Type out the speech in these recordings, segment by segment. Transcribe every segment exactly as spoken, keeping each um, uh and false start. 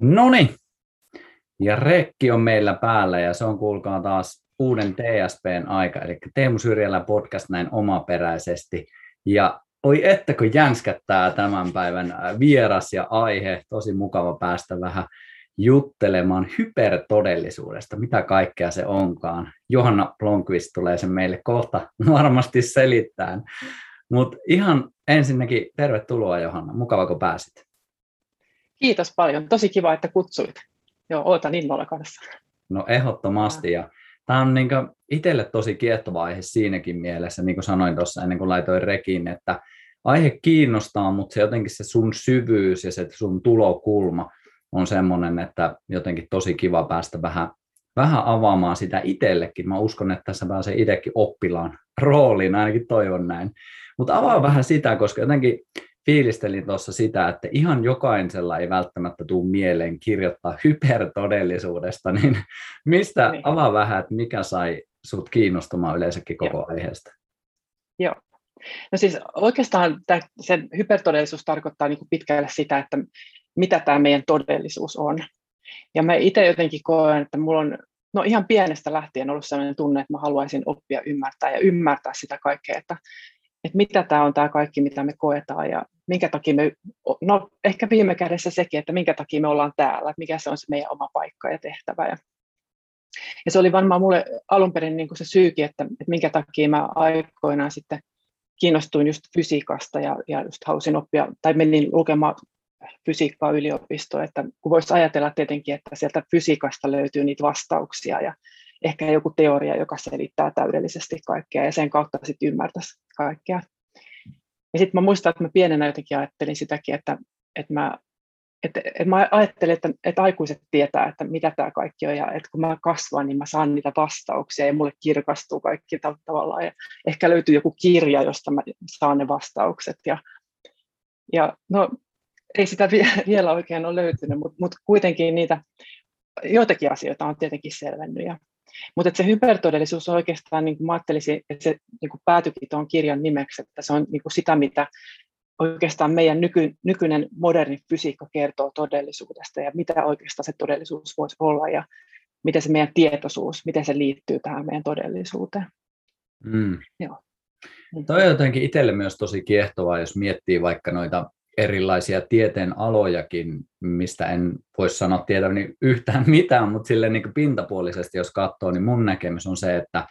Noniin, ja rekki on meillä päällä ja se on kuulkaa taas uuden T S P:n aika, eli Teemu Syrjälä podcast näin omaperäisesti. Ja oi että kun jänskättää tämän päivän vieras ja aihe, tosi mukava päästä vähän juttelemaan hypertodellisuudesta, mitä kaikkea se onkaan. Johanna Blomqvist tulee sen meille kohta varmasti selittämään, mutta ihan ensinnäkin tervetuloa Johanna, mukava kun pääsit. Kiitos paljon. Tosi kiva, että kutsuit. Joo, ootan innolla kanssa. No ehdottomasti. Ja tämä on niin kuin itselle tosi kiehtova aihe siinäkin mielessä, niin kuin sanoin tuossa ennen kuin laitoin rekiin, että aihe kiinnostaa, mutta se jotenkin se sun syvyys ja se sun tulokulma on semmoinen, että jotenkin tosi kiva päästä vähän, vähän avaamaan sitä itsellekin. Mä uskon, että tässä pääsee itsekin oppilaan rooliin, ainakin toivon näin. Mutta avaa vähän sitä, koska jotenkin fiilistelin tuossa sitä, että ihan jokaisella ei välttämättä tule mieleen kirjoittaa hypertodellisuudesta, niin mistä niin. Avaa vähän, että mikä sai sut kiinnostumaan yleensäkin koko Joo. aiheesta? Joo. No siis oikeastaan tämä, se hypertodellisuus tarkoittaa niin kuin pitkälle sitä, että mitä tämä meidän todellisuus on. Ja mä itse jotenkin koen, että mulla on no ihan pienestä lähtien ollut sellainen tunne, että mä haluaisin oppia ymmärtää ja ymmärtää sitä kaikkea, että että mitä tämä on tämä kaikki, mitä me koetaan ja minkä takia me, no ehkä viime kädessä sekin, että minkä takia me ollaan täällä, että mikä se on se meidän oma paikka ja tehtävä. Ja, ja se oli varmaan mulle alun perin niin kuin se syykin, että, että minkä takia mä aikoinaan sitten kiinnostuin just fysiikasta ja, ja just halusin oppia, tai menin lukemaan fysiikkaa yliopistoon, että kun voisi ajatella tietenkin, että sieltä fysiikasta löytyy niitä vastauksia ja ehkä joku teoria, joka selittää täydellisesti kaikkea ja sen kautta sitten ymmärtäisi kaikkea. Ja sitten mä muistan, että mä pienenä jotenkin ajattelin sitäkin, että, että, mä, että, että mä ajattelin, että, että aikuiset tietää, että mitä tämä kaikki on ja että kun mä kasvaan, niin mä saan niitä vastauksia ja mulle kirkastuu kaikki tavallaan ja ehkä löytyy joku kirja, josta mä saan ne vastaukset. Ja, ja no ei sitä vielä oikein ole löytynyt, mutta, mutta kuitenkin niitä joitakin asioita on tietenkin selvennyt. Ja, mutta se hypertodellisuus on oikeastaan, niin kuin mä ajattelisin, että se niin kuin päätyikin tuon kirjan nimeksi, että se on niin kuin sitä, mitä oikeastaan meidän nyky, nykyinen moderni fysiikka kertoo todellisuudesta ja mitä oikeastaan se todellisuus voisi olla ja miten se meidän tietoisuus, miten se liittyy tähän meidän todellisuuteen. Mm. Joo. Toi on jotenkin itselle myös tosi kiehtovaa, jos miettii vaikka noita erilaisia tieteen alojakin, mistä en voi sanoa tietäväni yhtään mitään, mutta silleen niin kuin pintapuolisesti, jos katsoo, niin mun näkemys on se, että,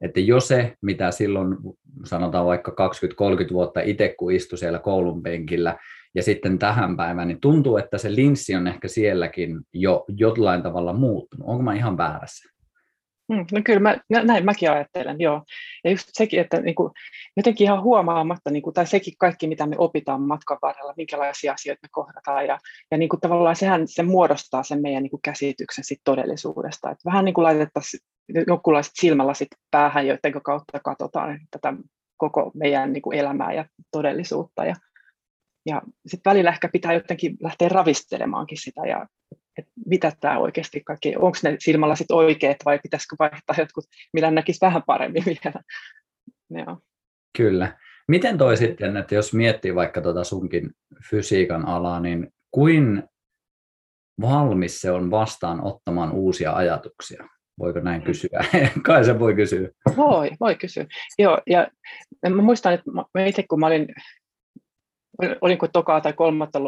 että jo se, mitä silloin sanotaan vaikka kaksikymmentä kolmekymmentä vuotta itse, kun istui siellä koulun penkillä, ja sitten tähän päivään, niin tuntuu, että se linssi on ehkä sielläkin jo jollain tavalla muuttunut. Onko mä ihan väärässä? No kyllä, mä, näin mäkin ajattelen, joo. Ja just sekin, että niin kuin, jotenkin ihan huomaamatta, niin kuin, tai sekin kaikki, mitä me opitaan matkan varrella, minkälaisia asioita me kohdataan, ja, ja niin kuin, tavallaan sehän se muodostaa sen meidän niin kuin, käsityksen sit todellisuudesta. Et vähän niin kuin laitettaisiin jonkunlaiset silmälasit päähän, joiden kautta katsotaan tätä koko meidän niin kuin, elämää ja todellisuutta. Ja, ja sitten välillä ehkä pitää jotenkin lähteä ravistelemaankin sitä, ja että mitä tämä oikeasti kaikki, onko ne silmälasit oikeat vai pitäisikö vaihtaa jotkut, millä näkisi vähän paremmin vielä. Joo. Kyllä. Miten toi sitten, että jos miettii vaikka tuota sunkin fysiikan alaa, niin kuin valmis se on vastaan ottamaan uusia ajatuksia? Voiko näin kysyä? Kai se voi kysyä. Voi, voi kysyä. Joo, ja mä muistan, että mä itse kun mä olin olinko tokaa tai kolmatta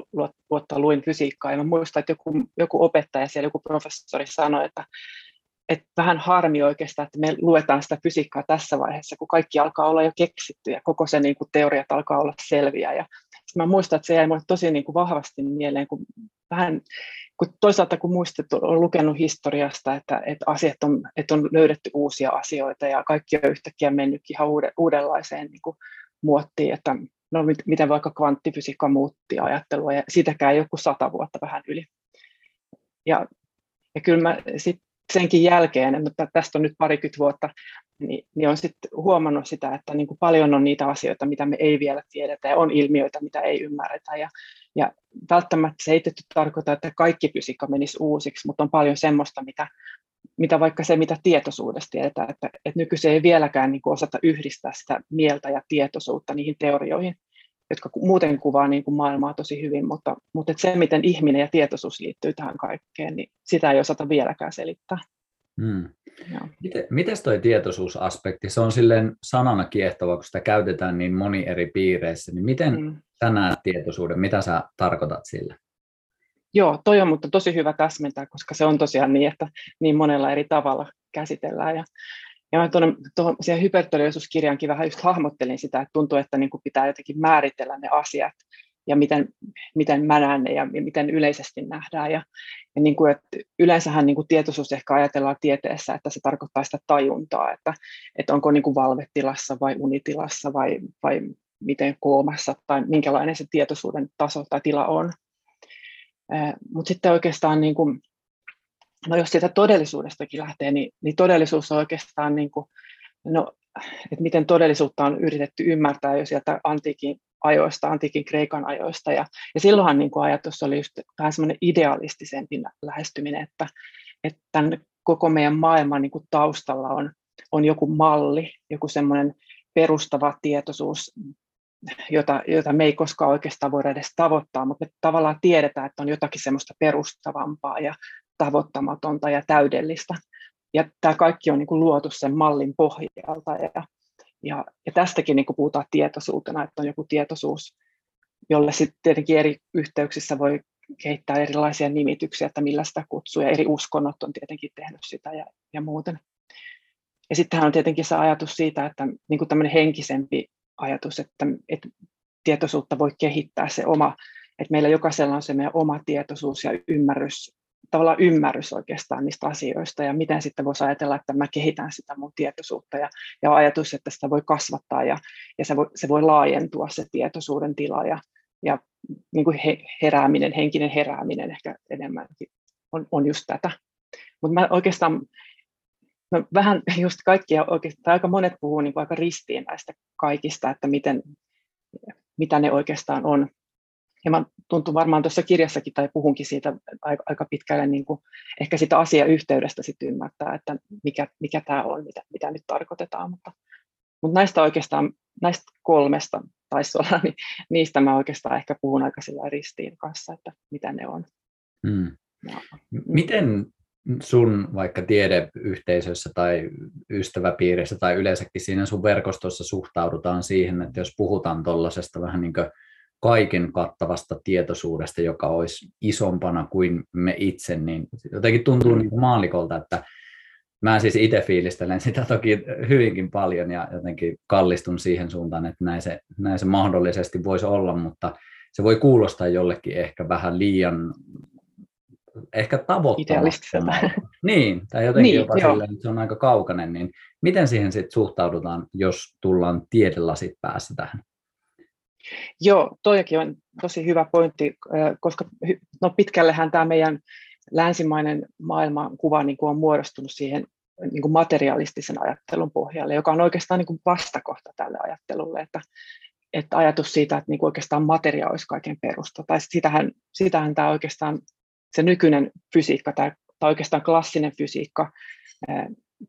vuotta luin fysiikkaa, ja mä muistan, että joku, joku opettaja siellä, joku professori sanoi, että, että vähän harmi oikeastaan, että me luetaan sitä fysiikkaa tässä vaiheessa, kun kaikki alkaa olla jo keksitty, ja koko se niin kuin, teoriat alkaa olla selviä. Ja mä muistan, että se jäi mulle tosi niin kuin, vahvasti mieleen, kun, vähän, kun toisaalta kun muistat, olen lukenut historiasta, että, että asiat on, että on löydetty uusia asioita, ja kaikki on yhtäkkiä mennyt ihan uudenlaiseen niin kuin, muottiin, että no miten vaikka kvanttifysiikka muutti ajattelua, ja siitäkään joku sata vuotta vähän yli. Ja, ja kyllä mä sit senkin jälkeen, mutta tästä on nyt parikymmentä vuotta, niin, niin olen sitten huomannut sitä, että niin kuin paljon on niitä asioita, mitä me ei vielä tiedetä, ja on ilmiöitä, mitä ei ymmärretä. Ja, ja välttämättä se ei tietysti tarkoita, että kaikki fysiikka menisi uusiksi, mutta on paljon semmoista, mitä, mitä vaikka se, mitä tietoisuudesta tiedetään, että, että nykyisin ei vieläkään niin kuin osata yhdistää sitä mieltä ja tietoisuutta niihin teorioihin, jotka muuten kuvaa niin kuin maailmaa tosi hyvin, mutta, mutta se, miten ihminen ja tietoisuus liittyy tähän kaikkeen, niin sitä ei osata vieläkään selittää. Hmm. Mites toi tietoisuusaspekti? Se on silleen sanana kiehtova, kun sitä käytetään niin moni eri piireissä. Niin miten hmm. sä näet tietoisuuden? Mitä sä tarkoitat sillä? Joo, toi on mutta tosi hyvä täsmentää, koska se on tosiaan niin, että niin monella eri tavalla käsitellään. Ja, ja mä tuonne, tuohon siihen hypertodellisuuskirjaankin vähän just hahmottelin sitä, että tuntuu, että niin kuin pitää jotenkin määritellä ne asiat ja miten, miten mä näen ne ja miten yleisesti nähdään. Ja, ja niin kuin, että yleensähän niin kuin tietoisuus ehkä ajatellaan tieteessä, että se tarkoittaa sitä tajuntaa, että, että onko niin kuin valvetilassa vai unitilassa vai, vai miten koomassa tai minkälainen se tietoisuuden taso tai tila on. Mutta sitten oikeastaan, niin kun, no jos siitä todellisuudestakin lähtee, niin, niin todellisuus on oikeastaan, niin kun, no, että miten todellisuutta on yritetty ymmärtää jo sieltä antiikin ajoista, antiikin Kreikan ajoista. Ja, ja silloinhan niin kun ajatus oli just vähän semmoinen idealistisempi lähestyminen, että, että tämän koko meidän maailman niin kun taustalla on, on joku malli, joku semmoinen perustava tietoisuus, Jota, jota me ei koskaan oikeastaan voida edes tavoittaa, mutta me tavallaan tiedetään, että on jotakin semmoista perustavampaa ja tavoittamatonta ja täydellistä. Ja tämä kaikki on niin kuin luotu sen mallin pohjalta. Ja, ja, ja tästäkin niin kuin puhutaan tietoisuutena, että on joku tietoisuus, jolle sitten tietenkin eri yhteyksissä voi kehittää erilaisia nimityksiä, että millä sitä kutsuu, ja eri uskonnot on tietenkin tehnyt sitä ja, ja muuten. Ja sittenhän on tietenkin se ajatus siitä, että niin kuin tämmöinen henkisempi ajatus, että, että tietoisuutta voi kehittää se oma, että meillä jokaisella on se meidän oma tietoisuus ja ymmärrys, tavallaan ymmärrys oikeastaan niistä asioista ja miten sitten voisi ajatella, että mä kehitän sitä mun tietoisuutta ja, ja ajatus, että sitä voi kasvattaa ja, ja se, voi, se voi laajentua se tietoisuuden tila ja, ja niin kuin he, herääminen, henkinen herääminen ehkä enemmänkin on, on just tätä, mutta mä oikeastaan No, vähän just kaikkia oikeastaan, aika monet puhuu niin kuin aika ristiin näistä kaikista, että miten, mitä ne oikeastaan on. Ja mä tuntun varmaan tuossa kirjassakin tai puhunkin siitä aika pitkälle niin kuin, ehkä sitä asiayhteydestä sit ymmärtää, että mikä, mikä tämä on, mitä, mitä nyt tarkoitetaan. Mutta, mutta näistä oikeastaan, näistä kolmesta taisi olla, niin niistä mä oikeastaan ehkä puhun aika sillä ristiin kanssa, että mitä ne on. Mm. Ja, miten sun vaikka tiedeyhteisössä tai ystäväpiirissä tai yleensäkin siinä sun verkostossa suhtaudutaan siihen, että jos puhutaan tuollaisesta vähän niin kuin kaiken kattavasta tietoisuudesta, joka olisi isompana kuin me itse, niin jotenkin tuntuu niin kuin maallikolta, että mä siis itse fiilistelen sitä toki hyvinkin paljon ja jotenkin kallistun siihen suuntaan, että näin se, näin se mahdollisesti voisi olla, mutta se voi kuulostaa jollekin ehkä vähän liian ehkä tavoittamattomalla. Niin, tai jotenkin niin, jopa silleen, että se on aika kaukainen, niin miten siihen sitten suhtaudutaan, jos tullaan tiedelasit päässä tähän? Joo, toikin on tosi hyvä pointti, koska no pitkällehän tämä meidän länsimainen maailmankuva niin kuin on muodostunut siihen niin kuin materialistisen ajattelun pohjalle, joka on oikeastaan niin kuin vastakohta tälle ajattelulle, että että ajatus siitä, että niin kuin oikeastaan materia olisi kaiken perusta, tai sitähän, sitähän tämä oikeastaan se nykyinen fysiikka tai, tai oikeastaan klassinen fysiikka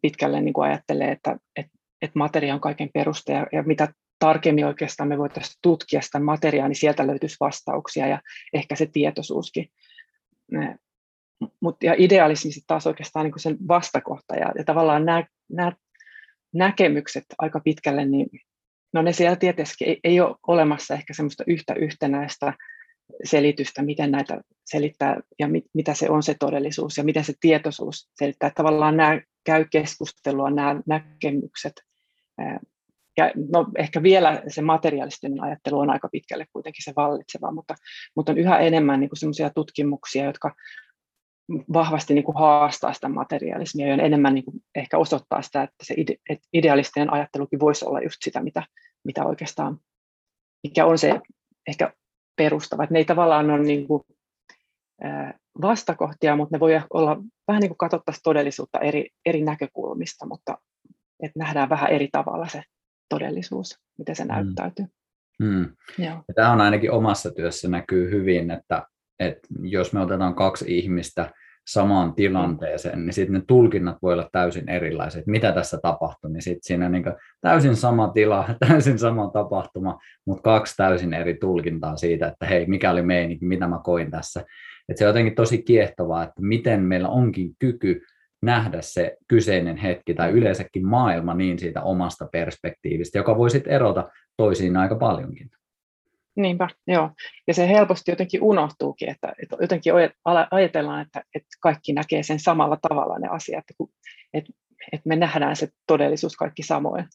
pitkälle niin kuin ajattelee, että, että, että materia on kaiken perusta ja, ja mitä tarkemmin oikeastaan me voitaisiin tutkia sitä materiaa, niin sieltä löytyisi vastauksia ja ehkä se tietoisuuskin. Mut, ja idealismi sitten taas oikeastaan niin kuin sen vastakohta ja, ja tavallaan nämä, nämä näkemykset aika pitkälle, niin no ne siellä tietysti ei, ei ole olemassa ehkä semmoista yhtä yhtenäistä selitystä, miten näitä selittää ja mit, mitä se on se todellisuus ja miten se tietoisuus selittää. Tavallaan nämä käy keskustelua, nämä näkemykset. Ja no, ehkä vielä se materialistinen ajattelu on aika pitkälle kuitenkin se vallitseva, mutta, mutta on yhä enemmän niin kuin sellaisia tutkimuksia, jotka vahvasti niin kuin haastaa sitä materialismia ja on enemmän niin kuin ehkä osoittaa sitä, että se ide, että idealistinen ajattelukin voisi olla just sitä, mitä, mitä oikeastaan, mikä on se ehkä perustava. Että ne ei tavallaan ole niin kuin vastakohtia, mutta ne voi olla vähän niin kuin katsottaisiin todellisuutta eri, eri näkökulmista, mutta että nähdään vähän eri tavalla se todellisuus, miten se mm. näyttäytyy. Mm. Tämä on ainakin omassa työssä näkyy hyvin, että, että jos me otetaan kaksi ihmistä samaan tilanteeseen, niin sitten ne tulkinnat voi olla täysin erilaiset. Mitä tässä tapahtui, niin sitten siinä niin täysin sama tila, täysin sama tapahtuma, mutta kaksi täysin eri tulkintaa siitä, että hei, mikä oli meininki, mitä mä koin tässä. Et se on jotenkin tosi kiehtovaa, että miten meillä onkin kyky nähdä se kyseinen hetki tai yleensäkin maailma niin siitä omasta perspektiivistä, joka voi sitten erota toisiin aika paljonkin. Niinpä, joo. Ja se helposti jotenkin unohtuukin, että, että jotenkin ajatellaan, että, että kaikki näkee sen samalla tavalla ne asiat, että, että me nähdään se todellisuus kaikki samoin.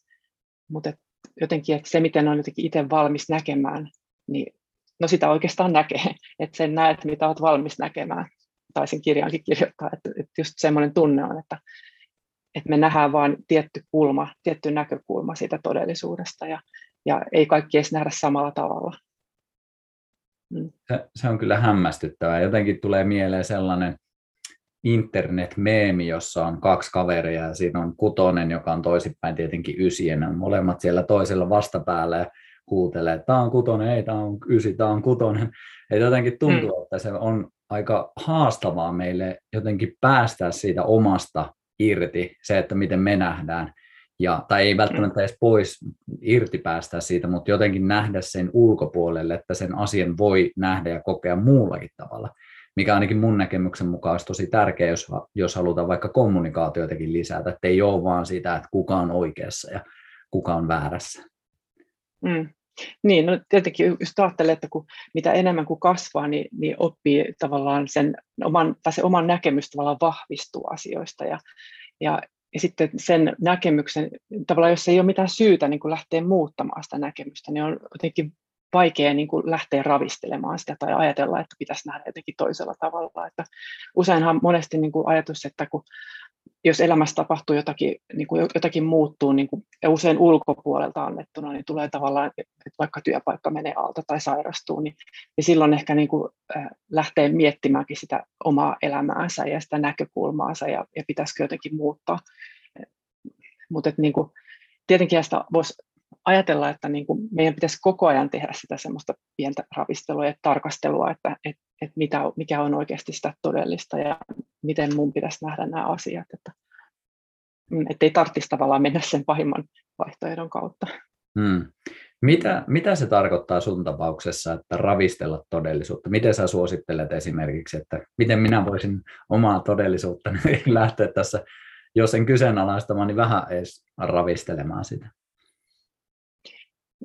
Mutta että jotenkin että se, miten on jotenkin itse valmis näkemään, niin no sitä oikeastaan näkee, että sen näet, mitä olet valmis näkemään. Taisin kirjaankin kirjoittaa, että, että just semmoinen tunne on, että, että me nähdään vain tietty kulma, tietty näkökulma siitä todellisuudesta ja, ja ei kaikki edes nähdä samalla tavalla. Mm. Se, se on kyllä hämmästyttävää. Jotenkin tulee mieleen sellainen internet-meemi, jossa on kaksi kaveria ja siinä on kutonen, joka on toisinpäin tietenkin ysi ja molemmat siellä toisella vastapäällä ja huutelee, että tämä on kutonen, ei tämä on ysi, tämä on kutonen. Ja jotenkin tuntuu, mm. että se on aika haastavaa meille jotenkin päästää siitä omasta irti, se, että miten me nähdään, ja, tai ei välttämättä edes pois irti päästää siitä, mutta jotenkin nähdä sen ulkopuolelle, että sen asian voi nähdä ja kokea muullakin tavalla, mikä ainakin mun näkemyksen mukaan olisi tosi tärkeää, jos, jos halutaan vaikka kommunikaatioitakin lisätä, että ei ole vaan sitä, että kuka on oikeassa ja kuka on väärässä. Mm. Niin, no tietenkin just ajattelen, että kun mitä enemmän kuin kasvaa, niin, niin oppii tavallaan sen oman, tai se oman näkemys tavallaan vahvistuu asioista. Ja, ja, ja sitten sen näkemyksen, tavallaan jos ei ole mitään syytä niin kuin lähteä muuttamaan sitä näkemystä, niin on jotenkin vaikea niin kuin lähteä ravistelemaan sitä tai ajatella, että pitäisi nähdä jotenkin toisella tavalla. Että useinhan monesti niin kuin ajatus, että kun jos elämässä tapahtuu jotakin, niin kuin jotakin muuttuu niin kuin, ja usein ulkopuolelta annettuna, niin tulee tavallaan, että vaikka työpaikka menee alta tai sairastuu, niin, niin silloin ehkä niin kuin, äh, lähtee miettimäänkin sitä omaa elämäänsä ja sitä näkökulmaansa ja, ja pitäisikö jotenkin muuttaa. Mutta niin tietenkin sitä voisi ajatella, että niin kuin, meidän pitäisi koko ajan tehdä sitä semmoista pientä ravistelua ja tarkastelua, että et, et mitä, mikä on oikeasti sitä todellista ja miten mun pitäisi nähdä nämä asiat, että ei tarvitsisi tavallaan mennä sen pahimman vaihtoehdon kautta. Hmm. Mitä, mitä se tarkoittaa sun tapauksessa, että ravistella todellisuutta? Miten sä suosittelet esimerkiksi, että miten minä voisin omaa todellisuutta lähteä tässä, jos en kyseenalaistamaan, niin vähän edes ravistelemaan sitä?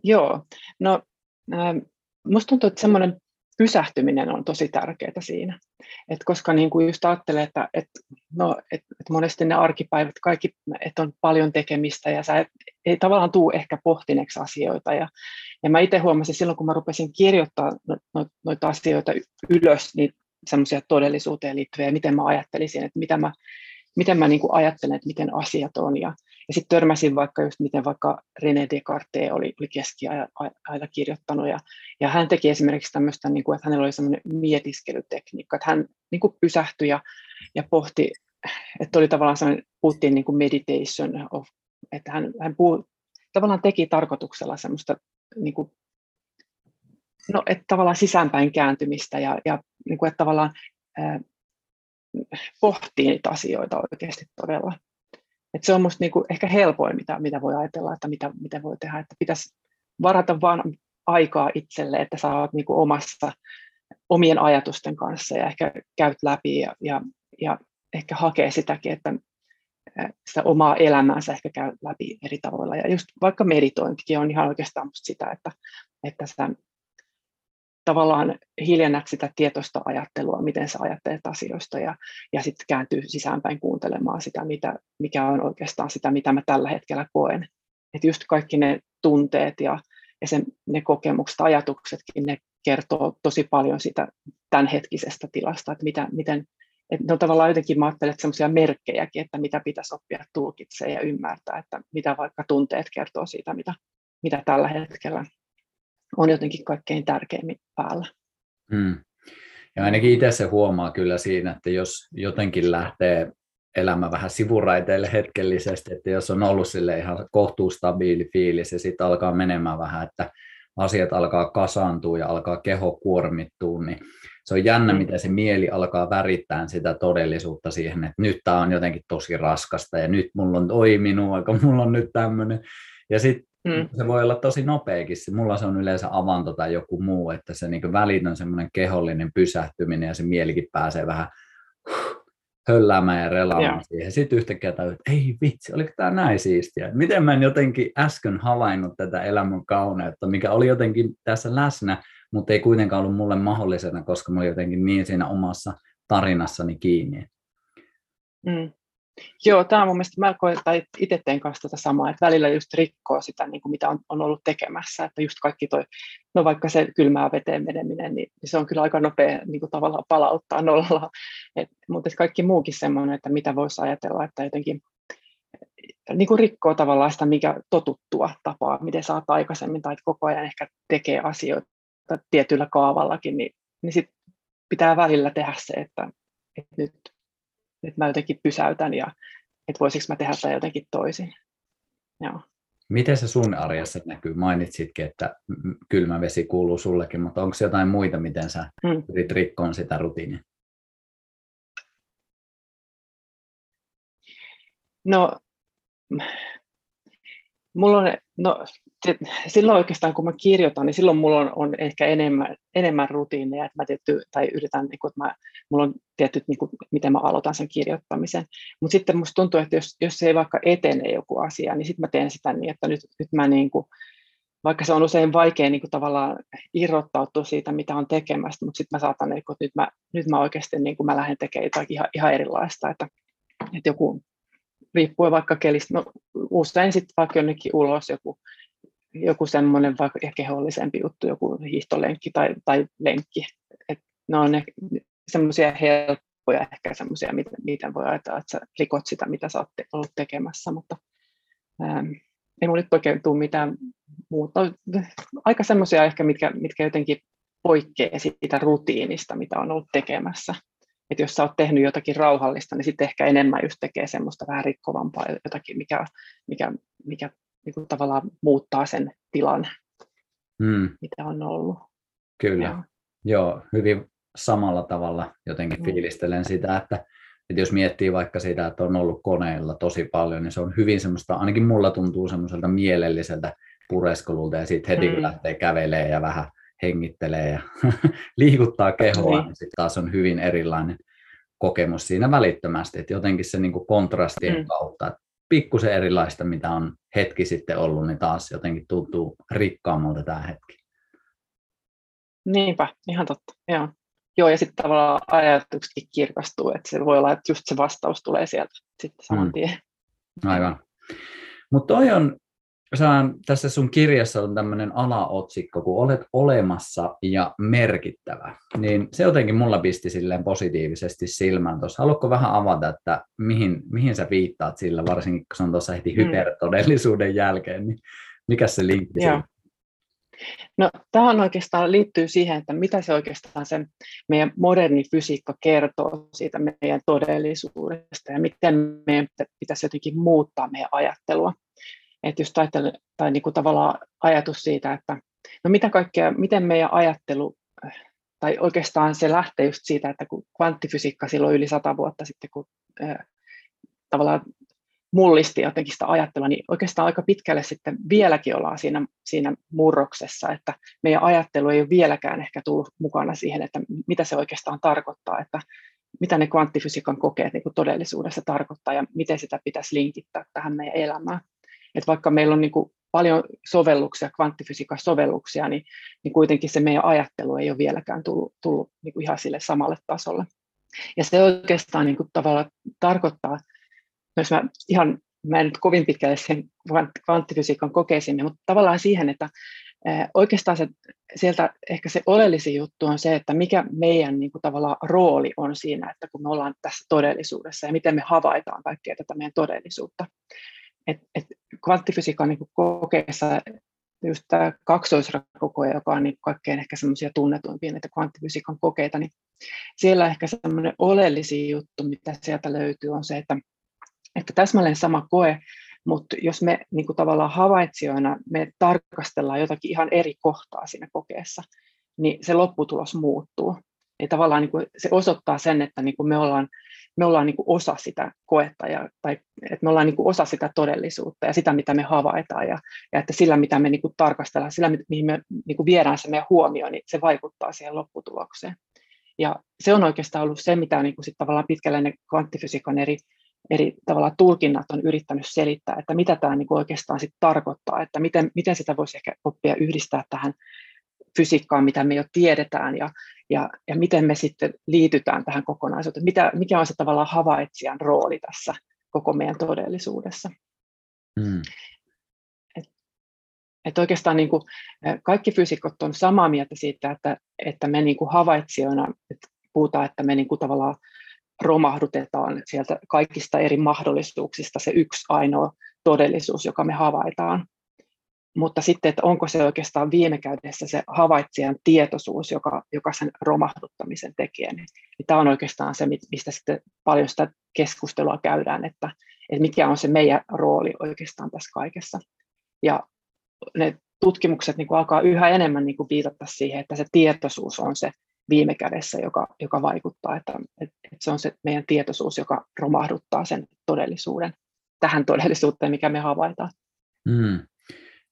Joo, no musta tuntuu, että semmoinen pysähtyminen on tosi tärkeää siinä, et koska niin kuin just ajattelee, että et, no, et, et monesti ne arkipäivät kaikki, että on paljon tekemistä ja sä et, ei tavallaan tule ehkä pohtineeksi asioita. Ja, ja mä itse huomasin silloin, kun mä rupesin kirjoittamaan no, noita asioita ylös, niin semmoisia todellisuuteen liittyviä, miten mä ajattelisin, että mitä mä, miten mä niin kuin ajattelen, että miten asiat on. Ja, ja sitten törmäsin vaikka just, miten vaikka René Descartes oli, oli keskiajalla kirjoittanut. Ja, ja hän teki esimerkiksi tämmöistä, niin kuin, että hänellä oli semmoinen mietiskelytekniikka, että hän niin kuin pysähtyi ja, ja pohti, että oli tavallaan semmoinen, puhuttiin niin kuin meditation of, että hän, hän puh, tavallaan teki tarkoituksella semmoista, niin kuin, no, että tavallaan sisäänpäin kääntymistä ja, ja niin kuin, että tavallaan äh, pohtii niitä asioita oikeasti todella. Et se on musta niinku ehkä helpoin, mitä, mitä voi ajatella, että mitä, mitä voi tehdä. Että pitäisi varata vaan aikaa itselle, että sä oot niinku omassa, omien ajatusten kanssa ja ehkä käyt läpi ja, ja, ja ehkä hakee sitäkin, että sitä omaa elämäänsä ehkä käy läpi eri tavoilla. Ja just vaikka meditointikin on ihan oikeastaan musta sitä, että, että sä tavallaan hiljennät sitä tietoista ajattelua, miten sä ajattelet asioista ja, ja sitten kääntyy sisäänpäin kuuntelemaan sitä, mitä, mikä on oikeastaan sitä, mitä mä tällä hetkellä koen. Että just kaikki ne tunteet ja, ja sen, ne kokemukset, ajatuksetkin, ne kertoo tosi paljon sitä tämänhetkisestä tilasta, että mitä, miten, et no tavallaan jotenkin mä ajattelen semmoisia merkkejäkin, että mitä pitäisi oppia tulkitsemaan ja ymmärtää, että mitä vaikka tunteet kertoo siitä, mitä, mitä tällä hetkellä on jotenkin kaikkein tärkeimmin päällä. Mm. Ja ainakin itse se huomaa kyllä siinä, että jos jotenkin lähtee elämä vähän sivuraiteille hetkellisesti, että jos on ollut sille ihan kohtuustabiili fiilis ja sitten alkaa menemään vähän, että asiat alkaa kasaantua ja alkaa keho kuormittua, niin se on jännä, mitä se mieli alkaa värittää sitä todellisuutta siihen, että nyt tämä on jotenkin tosi raskasta ja nyt mulla on oi minua, kun mulla on nyt tämmöinen. Ja sitten mm. se voi olla tosi nopeakin. Mulla se on yleensä avanto tai joku muu, että se niin välitön semmoinen kehollinen pysähtyminen ja se mielikin pääsee vähän hölläämään ja relaamaan yeah. siihen. Sitten yhtäkkiä täytyy, että ei vitsi, oliko tämä näin siistiä? Miten mä en jotenkin äsken havainnut tätä elämän kauneutta, mikä oli jotenkin tässä läsnä, mutta ei kuitenkaan ollut mulle mahdollisena, koska mä olin jotenkin niin siinä omassa tarinassani kiinni. Mm. Joo, tämä on mun mielestä, mä koen, tai itse teen kanssa tätä samaa, että välillä just rikkoo sitä, niin kuin mitä on, on ollut tekemässä, että just kaikki toi, no vaikka se kylmää veteen meneminen, niin se on kyllä aika nopea niin kuin tavallaan palauttaa nollaan, mutta kaikki muukin semmoinen, että mitä voisi ajatella, että jotenkin niin kuin rikkoo tavallaan sitä, mikä totuttua tapaa, miten saat aikaisemmin, tai koko ajan ehkä tekee asioita tietyllä kaavallakin, niin, niin sitten pitää välillä tehdä se, että, että nyt että mä jotenkin pysäytän ja että voisinko mä tehdä tämä jotenkin toisin. Joo. Miten se sun arjessa näkyy? Mainitsitkin, että kylmä vesi kuuluu sullekin, mutta onko jotain muita, miten sä mm. yrit rikkoon sitä rutiinia? No, mulla on, no, silloin oikeastaan kun mä kirjoitan, niin silloin mulla on, on ehkä enemmän, enemmän rutiineja, että mä tietty, tai yritän, niin kun, että mä, mulla on tietty, niin kun, miten mä aloitan sen kirjoittamisen. Mutta sitten musta tuntuu, että jos, jos ei vaikka etene joku asia, niin sitten mä teen sitä niin, että nyt, nyt mä niin kun, vaikka se on usein vaikea niin kun, tavallaan irrottautua siitä, mitä on tekemästä, mutta sitten mä saatan, että nyt mä, nyt mä oikeasti niin kun, mä lähden tekemään jotakin ihan, ihan erilaista, että, että joku riippuu vaikka kelistä, no usein sitten vaikka jonnekin ulos joku, joku semmoinen vaikka kehollisempi juttu, joku hiihtolenkki tai, tai lenkki. Et ne on ne, semmoisia helppoja ehkä semmoisia, miten, miten voi ajatella, että sä rikot sitä, mitä sä oot te, ollut tekemässä, mutta ähm, ei mulla nyt oikein tule mitään muuta. Aika semmoisia ehkä, mitkä, mitkä jotenkin poikkeaa siitä rutiinista, mitä on ollut tekemässä. Että jos sä oot tehnyt jotakin rauhallista, niin sitten ehkä enemmän just tekee semmoista vähän rikkovampaa jotakin, mikä, mikä, mikä niin kuin tavallaan muuttaa sen tilan, hmm. mitä on ollut. Kyllä. Ja. Joo, hyvin samalla tavalla jotenkin fiilistelen sitä, että, että jos miettii vaikka sitä, että on ollut koneilla tosi paljon, niin se on hyvin semmoista, ainakin mulla tuntuu semmoiselta mielelliseltä pureskolulta, ja sitten heti hmm. kun lähtee kävelemään ja vähän hengittelee ja liikuttaa kehoa, niin sitten taas on hyvin erilainen kokemus siinä välittömästi. Et jotenkin se niinku kontrastien mm. kautta, että pikkusen erilaista, mitä on hetki sitten ollut, niin taas jotenkin tuntuu rikkaammalta tämä hetki. Niinpä, ihan totta. Joo, Joo ja sitten tavallaan ajatuksetkin kirkastuu, että se voi olla, että just se vastaus tulee sieltä sitten saman tien. Mm. Aivan. Mutta toi on... Saan, tässä sun kirjassa on tämmöinen alaotsikko, kun olet olemassa ja merkittävä, niin se jotenkin mulla pisti silleen positiivisesti silmään tuossa. Haluatko vähän avata, että mihin, mihin sä viittaat sillä, varsinkin kun se on tuossa heti hypertodellisuuden jälkeen, niin mikä se linkki on? No, tähän oikeastaan liittyy siihen, että mitä se oikeastaan sen meidän moderni fysiikka kertoo siitä meidän todellisuudesta ja miten meidän pitäisi jotenkin muuttaa meidän ajattelua. Että just ajattel, tai niin kuin tavallaan ajatus siitä, että no mitä kaikkea, miten meidän ajattelu, tai oikeastaan se lähtee just siitä, että kun kvanttifysiikka silloin yli sata vuotta sitten, kun äh, tavallaan mullisti jotenkin sitä ajattelua, niin oikeastaan aika pitkälle sitten vieläkin ollaan siinä, siinä murroksessa, että meidän ajattelu ei ole vieläkään ehkä tullut mukana siihen, että mitä se oikeastaan tarkoittaa, että mitä ne kvanttifysiikan kokeet niin kuin todellisuudessa tarkoittaa ja miten sitä pitäisi linkittää tähän meidän elämään. Että vaikka meillä on niin kuin paljon sovelluksia, kvanttifysiikan sovelluksia, niin, niin kuitenkin se meidän ajattelu ei ole vieläkään tullut, tullut niin kuin ihan sille samalle tasolle. Ja se oikeastaan niin kuin tavallaan tarkoittaa, jos mä, ihan, mä en nyt kovin pitkälle sen kvanttifysiikan kokeisiin, mutta tavallaan siihen, että oikeastaan se, sieltä ehkä se oleellisin juttu on se, että mikä meidän niin kuin tavallaan rooli on siinä, että kun me ollaan tässä todellisuudessa ja miten me havaitaan kaikkea tätä meidän todellisuutta. Et, et kvanttifysiikan niin kokeessa just tämä kaksoisrakokoja, joka on niin kaikkein ehkä semmoisia tunnetuimpia näitä kvanttifysiikan kokeita, niin siellä ehkä semmoinen oleellisin juttu, mitä sieltä löytyy, on se, että, että täsmälleen sama koe, mutta jos me niin kuin tavallaan havaitsijoina me tarkastellaan jotakin ihan eri kohtaa siinä kokeessa, niin se lopputulos muuttuu. Ja tavallaan niin kuin se osoittaa sen, että niin kuin me ollaan, me ollaan niin kuin osa sitä koetta, ja, tai että me ollaan niin kuin osa sitä todellisuutta ja sitä, mitä me havaitaan, ja, ja että sillä, mitä me niin kuin tarkastellaan, sillä, mihin me niin kuin viedään se meidän huomioon, niin se vaikuttaa siihen lopputulokseen. Ja se on oikeastaan ollut se, mitä niin kuin sit tavallaan pitkälle ne kvanttifysiikan eri, eri tavallaan tulkinnat on yrittänyt selittää, että mitä tämä niin kuin oikeastaan sit tarkoittaa, että miten, miten sitä voisi ehkä oppia yhdistää tähän fysiikkaan, mitä me jo tiedetään, ja, ja, ja miten me sitten liitytään tähän kokonaisuuteen. Mitä, mikä on se tavallaan havaitsijan rooli tässä koko meidän todellisuudessa? Mm. Et, et oikeastaan niin kuin kaikki fyysikot on samaa mieltä siitä, että, että me niin kuin havaitsijoina että puhutaan, että me niin kuin tavallaan romahdutetaan sieltä kaikista eri mahdollisuuksista se yksi ainoa todellisuus, joka me havaitaan. Mutta sitten, että onko se oikeastaan viime kädessä se havaitsijan tietoisuus, joka, joka sen romahduttamisen tekee. Niin, niin tämä on oikeastaan se, mistä sitten paljon sitä keskustelua käydään, että, että mikä on se meidän rooli oikeastaan tässä kaikessa. Ja ne tutkimukset niin kuin alkaa yhä enemmän niin kuin viitata siihen, että se tietoisuus on se viime kädessä, joka, joka vaikuttaa. Että, että se on se meidän tietoisuus, joka romahduttaa sen todellisuuden, tähän todellisuuteen, mikä me havaitaan. Mm.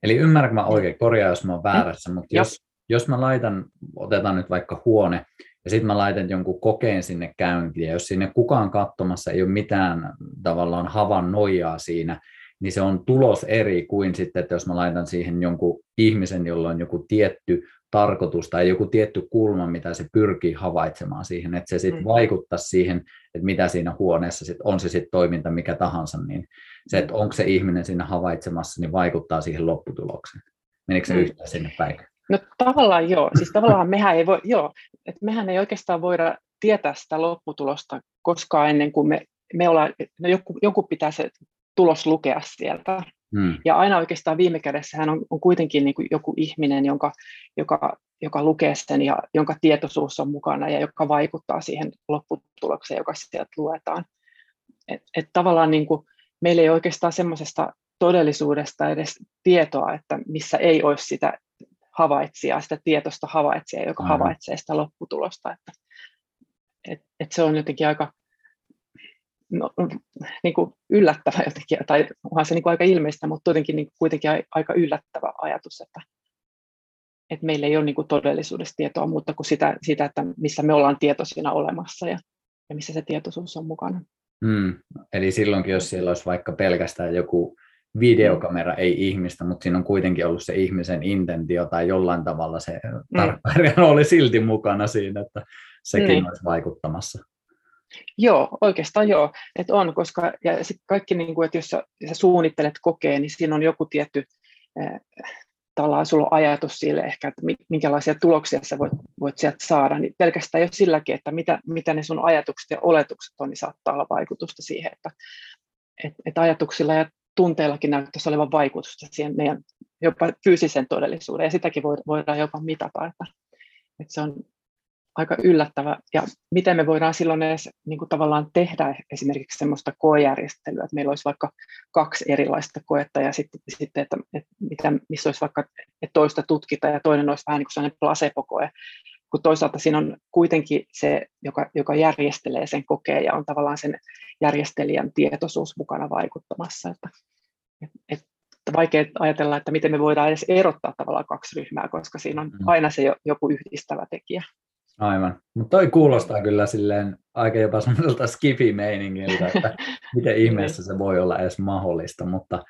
Eli ymmärränkö mä oikein, korjaa jos mä oon väärässä, mutta jos, jos mä laitan, otetaan nyt vaikka huone, ja sitten mä laitan jonkun kokeen sinne käyntiin, ja jos sinne kukaan katsomassa ei ole mitään tavallaan havainnoijaa siinä, niin se on tulos eri kuin sitten, että jos mä laitan siihen jonkun ihmisen, jolla on joku tietty tarkoitus tai joku tietty kulma, mitä se pyrkii havaitsemaan siihen, että se sitten mm. vaikuttaa siihen, että mitä siinä huoneessa sit, on se sitten toiminta mikä tahansa, niin se, että onko se ihminen siinä havaitsemassa, niin vaikuttaa siihen lopputulokseen. Menikö se mm. yhtään sinne päin? No tavallaan joo, siis tavallaan mehän ei voi, joo, että mehän ei oikeastaan voida tietää sitä lopputulosta koskaan ennen kuin me, me ollaan, no joku, joku pitää se tulos lukea sieltä. Hmm. Ja aina oikeastaan viime kädessähän on, on kuitenkin niin kuin joku ihminen, jonka, joka, joka lukee sen ja jonka tietoisuus on mukana ja joka vaikuttaa siihen lopputulokseen, joka sieltä luetaan. Et, et tavallaan niin kuin meillä ei oikeastaan semmoisesta todellisuudesta edes tietoa, että missä ei olisi sitä havaitsijaa, sitä tietoista havaitsijaa, joka Aha. havaitsee sitä lopputulosta. Että, et, et se on jotenkin aika... No, niin kuin yllättävä jotenkin, tai onhan se niin kuin aika ilmeistä, mutta niin kuitenkin aika yllättävä ajatus, että, että meillä ei ole niin kuin todellisuudessa tietoa muuta kuin sitä, sitä, että missä me ollaan tietoisina olemassa ja, ja missä se tietoisuus on mukana. Mm. Eli silloinkin, jos siellä olisi vaikka pelkästään joku videokamera, ei ihmistä, mutta siinä on kuitenkin ollut se ihmisen intentio tai jollain tavalla se tarkkailija mm. oli silti mukana siinä, että sekin niin. olisi vaikuttamassa. Joo, oikeastaan joo, että on, koska ja sit kaikki, niin kuin, että jos sä, sä suunnittelet kokeen, niin siinä on joku tietty, äh, tavallaan sulla on ajatus sille ehkä, että minkälaisia tuloksia sä voit, voit sieltä saada, niin pelkästään jo silläkin, että mitä, mitä ne sun ajatukset ja oletukset on, niin saattaa olla vaikutusta siihen, että et, et ajatuksilla ja tunteillakin näyttäisi olevan vaikutusta siihen meidän jopa fyysisen todellisuuden, ja sitäkin voidaan jopa mitata, että, että se on aika yllättävä, ja miten me voidaan silloin edes niin kuin tavallaan tehdä esimerkiksi semmoista koejärjestelyä, että meillä olisi vaikka kaksi erilaista koetta, ja sitten, sitten että, että mitä, missä olisi vaikka että toista tutkita, ja toinen olisi vähän niin kuin sellainen placebo-koe, kun toisaalta siinä on kuitenkin se, joka, joka järjestelee sen kokeen, ja on tavallaan sen järjestelijän tietoisuus mukana vaikuttamassa, että, että vaikea ajatella, että miten me voidaan edes erottaa tavallaan kaksi ryhmää, koska siinä on aina se joku yhdistävä tekijä. Aivan, mutta toi kuulostaa kyllä silleen aika jopa semmoiselta skifi-meiningiltä, että miten ihmeessä se voi olla edes mahdollista, mutta,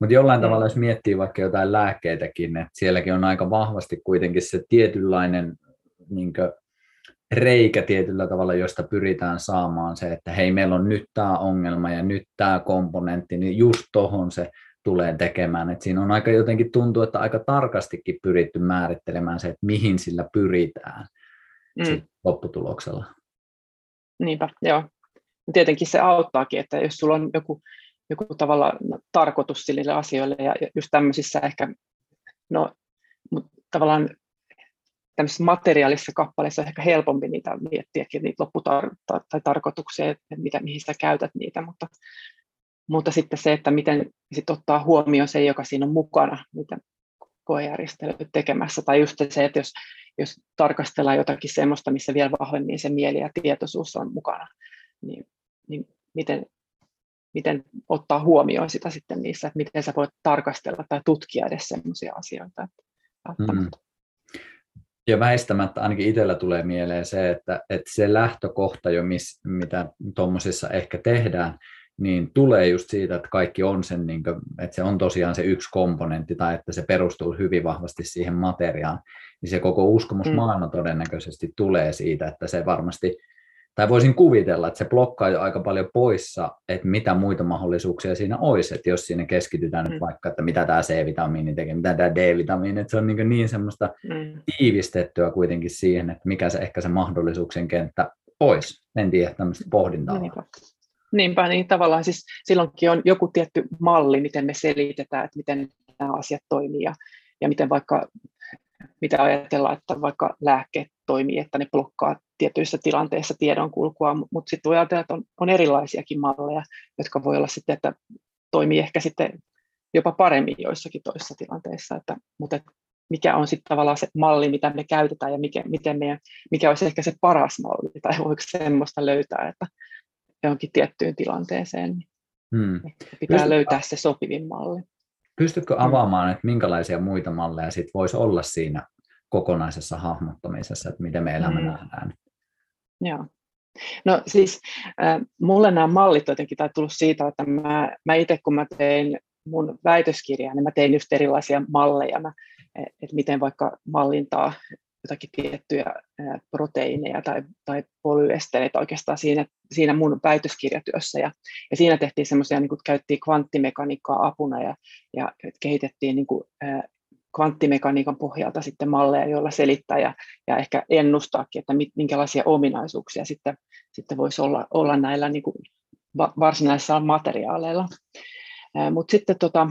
mutta jollain tavalla jos miettii vaikka jotain lääkkeitäkin, että sielläkin on aika vahvasti kuitenkin se tietynlainen niin kuin reikä tietyllä tavalla, josta pyritään saamaan se, että hei meillä on nyt tämä ongelma ja nyt tämä komponentti, niin just tohon se tulee tekemään, että siinä on aika jotenkin tuntuu, että aika tarkastikin pyritty määrittelemään se, että mihin sillä pyritään. Mm. lopputuloksella. Niinpä, joo. Tietenkin se auttaakin, että jos sulla on joku, joku tavalla tarkoitus sille asioille ja just tämmöisissä ehkä, no tavallaan tämmöisessä materiaalisessa kappaleessa on ehkä helpompi niitä miettiäkin, niitä lopputar- tai tarkoituksia, että mitä, mihin sä käytät niitä, mutta, mutta sitten se, että miten sit ottaa huomioon se, joka siinä on mukana, mitä koejärjestelyä tekemässä, tai just se, että jos jos tarkastellaan jotakin semmoista, missä vielä vahvemmin se mieli ja tietoisuus on mukana, niin, niin miten, miten ottaa huomioon sitä sitten niissä, että miten sä voit tarkastella tai tutkia edes semmoisia asioita. Mm. Ja väistämättä ainakin itsellä tulee mieleen se, että, että se lähtökohta jo, miss, mitä tuommoisessa ehkä tehdään, niin tulee just siitä, että kaikki on sen, niin kuin, että se on tosiaan se yksi komponentti tai että se perustuu hyvin vahvasti siihen materiaan, niin se koko uskomusmaailma mm. todennäköisesti tulee siitä, että se varmasti, tai voisin kuvitella, että se blokkaa jo aika paljon poissa, että mitä muita mahdollisuuksia siinä olisi, että jos siinä keskitytään mm. nyt vaikka, että mitä tämä C-vitamiini tekee, mitä tämä D-vitamiini, että se on niin, niin semmoista mm. tiivistettyä kuitenkin siihen, että mikä se ehkä se mahdollisuuksien kenttä olisi. En tiedä, tämmöistä pohdintaa. Mm. Niinpä, niin tavallaan siis silloinkin on joku tietty malli, miten me selitetään, että miten nämä asiat toimii ja, ja miten vaikka, mitä ajatellaan, että vaikka lääkkeet toimii, että ne blokkaa tietyissä tilanteissa tiedonkulkua, mutta sitten voi ajatella, että on, on erilaisiakin malleja, jotka voi olla sitten, että toimii ehkä sitten jopa paremmin joissakin toisissa tilanteissa, että, mutta et mikä on sitten tavallaan se malli, mitä me käytetään ja mikä, miten meidän, mikä olisi ehkä se paras malli tai voiko semmoista löytää, että johonkin tiettyyn tilanteeseen, niin hmm. pitää Pystytkö, löytää se sopivin malli. Pystytkö avaamaan, että minkälaisia muita malleja sit voisi olla siinä kokonaisessa hahmottamisessa, että miten me elämä hmm. nähdään? Joo. No siis äh, mulle nämä mallit jotenkin tai tullut siitä, että mä, mä itse kun mä tein mun väitöskirjaa, niin mä tein just erilaisia malleja, että miten vaikka mallintaa jotakin tiettyjä proteiineja tai, tai polyestereitä oikeastaan siinä, siinä mun väitöskirjatyössä. Ja, ja siinä tehtiin semmoisia, niin kuin käytettiin kvanttimekaniikkaa apuna ja, ja kehitettiin niin kuin, ä, kvanttimekaniikan pohjalta sitten malleja, joilla selittää ja, ja ehkä ennustaakin, että mit, minkälaisia ominaisuuksia sitten, sitten voisi olla, olla näillä niin kuin varsinaisilla materiaaleilla. Mutta sitten tota,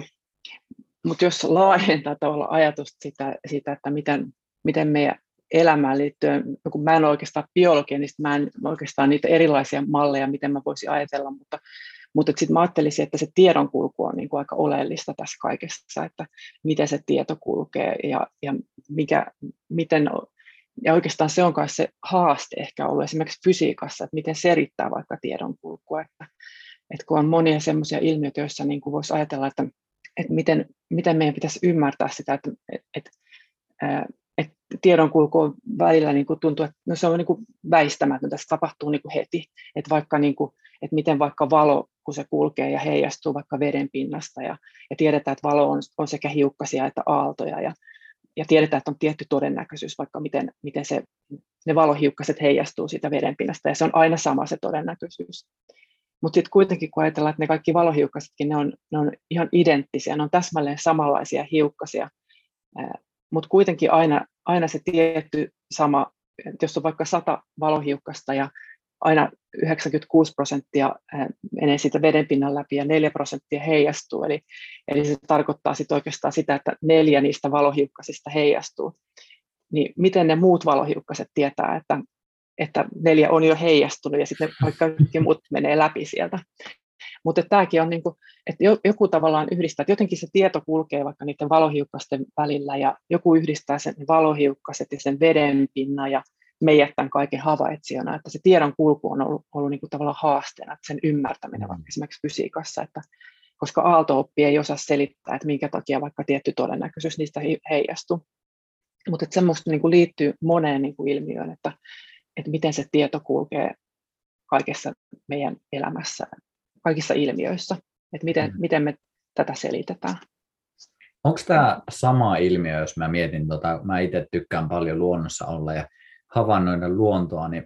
mut jos laajentaa tavallaan ajatusta sitä, sitä että miten miten meidän elämään liittyen, kun mä en ole oikeastaan biologia, niin mä en oikeastaan niitä erilaisia malleja, miten mä voisin ajatella, mutta, mutta sitten mä ajattelisin, että se tiedonkulku on niin kuin aika oleellista tässä kaikessa, että miten se tieto kulkee ja, ja, mikä, miten, ja oikeastaan se on myös se haaste ehkä ollut esimerkiksi fysiikassa, että miten selittää vaikka tiedonkulkua, että, että kun on monia semmoisia ilmiöitä, joissa niin kuin voisi ajatella, että, että miten, miten meidän pitäisi ymmärtää sitä, että, että että tiedonkulku on välillä niin kuin tuntuu, että no se on niin kuin väistämätöntä, se tapahtuu niin kuin heti, että, vaikka niin kuin, että miten vaikka valo, kun se kulkee ja heijastuu vaikka veden pinnasta ja, ja tiedetään, että valo on, on sekä hiukkasia että aaltoja ja, ja tiedetään, että on tietty todennäköisyys, vaikka miten, miten se, ne valohiukkaset heijastuu siitä veden pinnasta ja se on aina sama se todennäköisyys. Mutta sitten kuitenkin, kun ajatellaan, että ne kaikki valohiukkasetkin, ne on, ne on ihan identtisiä, ne on täsmälleen samanlaisia hiukkasia, mutta kuitenkin aina, aina se tietty sama, jos on vaikka sata valohiukkasta ja aina yhdeksänkymmentäkuusi prosenttia menee siitä vedenpinnan läpi ja neljä prosenttia heijastuu. Eli, eli se tarkoittaa sit oikeastaan sitä, että neljä niistä valohiukkasista heijastuu. Niin miten ne muut valohiukkaset tietää, että, että neljä on jo heijastunut ja sitten vaikka kaikki muut menee läpi sieltä. Mutta tämäkin on, niinku, että joku tavallaan yhdistää, että jotenkin se tieto kulkee vaikka niiden valohiukkasten välillä ja joku yhdistää sen valohiukkaset ja sen vedenpinnan ja meidät tämän kaiken havaitsijana, että se tiedon kulku on ollut, ollut niinku tavallaan haasteena, että sen ymmärtäminen vaikka esimerkiksi fysiikassa, että koska aalto-oppi ei osaa selittää, että minkä takia vaikka tietty todennäköisyys niistä heijastuu. Mutta semmoista niinku liittyy moneen niinku ilmiöön, että, että miten se tieto kulkee kaikessa meidän elämässä. Kaikissa ilmiöissä, että miten, mm. miten me tätä selitetään. Onko tämä sama ilmiö, jos mä mietin, tota, mä itse tykkään paljon luonnossa olla ja havainnoida luontoa, niin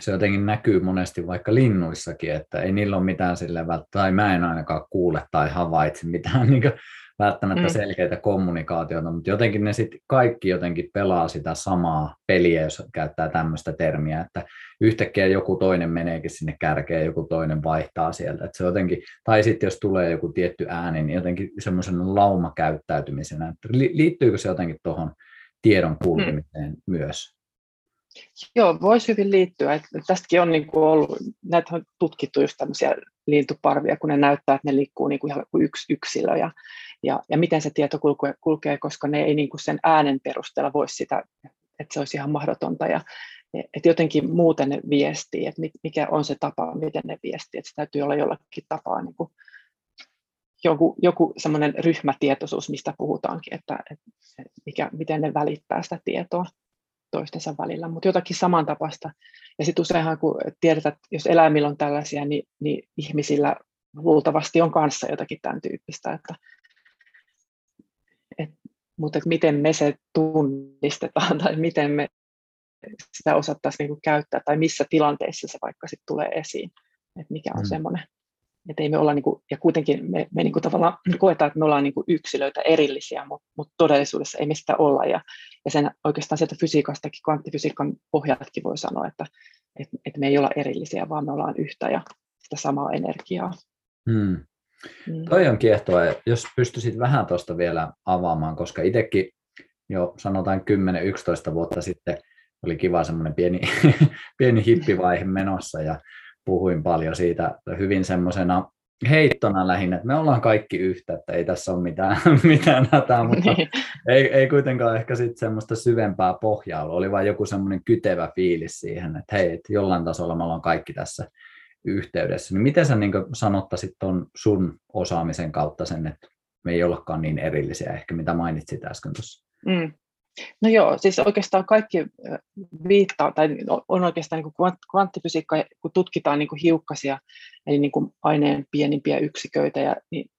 se jotenkin näkyy monesti vaikka linnuissakin, että ei niillä ole mitään sille välttämättä, tai mä en ainakaan kuule tai havaitse mitään niin kuin välttämättä mm. selkeitä kommunikaatiota, mutta jotenkin ne sitten kaikki jotenkin pelaa sitä samaa peliä, jos käyttää tämmöistä termiä, että yhtäkkiä joku toinen meneekin sinne kärkeen, joku toinen vaihtaa sieltä, että se jotenkin, tai sitten jos tulee joku tietty ääni, niin jotenkin semmoisen laumakäyttäytymisenä, että liittyykö se jotenkin tuohon tiedon kulkemiseen mm. myös? Joo, voisi hyvin liittyä. Että tästäkin on niin kuin ollut, näitä on tutkittu just tämmöisiä lintuparvia, kun ne näyttää, että ne liikkuu niin kuin ihan kuin yksi yksilö ja, ja, ja miten se tieto kulkee, kulkee koska ne ei niin kuin sen äänen perusteella voi sitä että se olisi ihan mahdotonta ja että jotenkin muuten ne viestii, että mikä on se tapa, miten ne viestii, että se täytyy olla jollakin tapaa niin kuin joku, joku semmoinen ryhmätietoisuus, mistä puhutaankin, että, että mikä, miten ne välittää sitä tietoa toistensa välillä, mutta jotakin samantapaista. Ja sitten useinhan, kun tiedetään, että jos eläimillä on tällaisia, niin, niin ihmisillä luultavasti on kanssa jotakin tämän tyyppistä, että, et, mutta et miten me se tunnistetaan tai miten me sitä osattaisiin niinku käyttää tai missä tilanteissa se vaikka sitten tulee esiin, että mikä on mm. semmoinen. Että ei me olla niinku, ja kuitenkin me, me niinku tavallaan koetaan, että me ollaan niinku yksilöitä erillisiä, mutta mut todellisuudessa ei me sitä olla. Ja, ja sen oikeastaan sieltä fysiikastakin, kvanttifysiikan pohjaltakin voi sanoa, että et, et me ei olla erillisiä, vaan me ollaan yhtä ja sitä samaa energiaa. Hmm. Hmm. Toi on kiehtova, jos pystyisit vähän tuosta vielä avaamaan, koska itsekin jo sanotaan kymmenen yksitoista vuotta sitten oli kiva semmoinen pieni, pieni hippivaihe menossa ja puhuin paljon siitä hyvin semmoisena heittona lähinnä, että me ollaan kaikki yhtä, että ei tässä ole mitään, mitään hätää, mutta ei, ei kuitenkaan ehkä sitten semmoista syvempää pohjaa ollut. Oli vain joku semmoinen kytevä fiilis siihen, että hei, että jollain tasolla me ollaan kaikki tässä yhteydessä. Niin miten sä niin kuin sanottaisit ton sun osaamisen kautta sen, että me ei ollakaan niin erillisiä ehkä, mitä mainitsit äsken tuossa? Mm. No joo, siis oikeastaan kaikki viittaa, tai on oikeastaan niin kuin kvanttifysiikka, kun tutkitaan niin kuin hiukkasia, eli niin kuin aineen pienimpiä yksiköitä, ja niin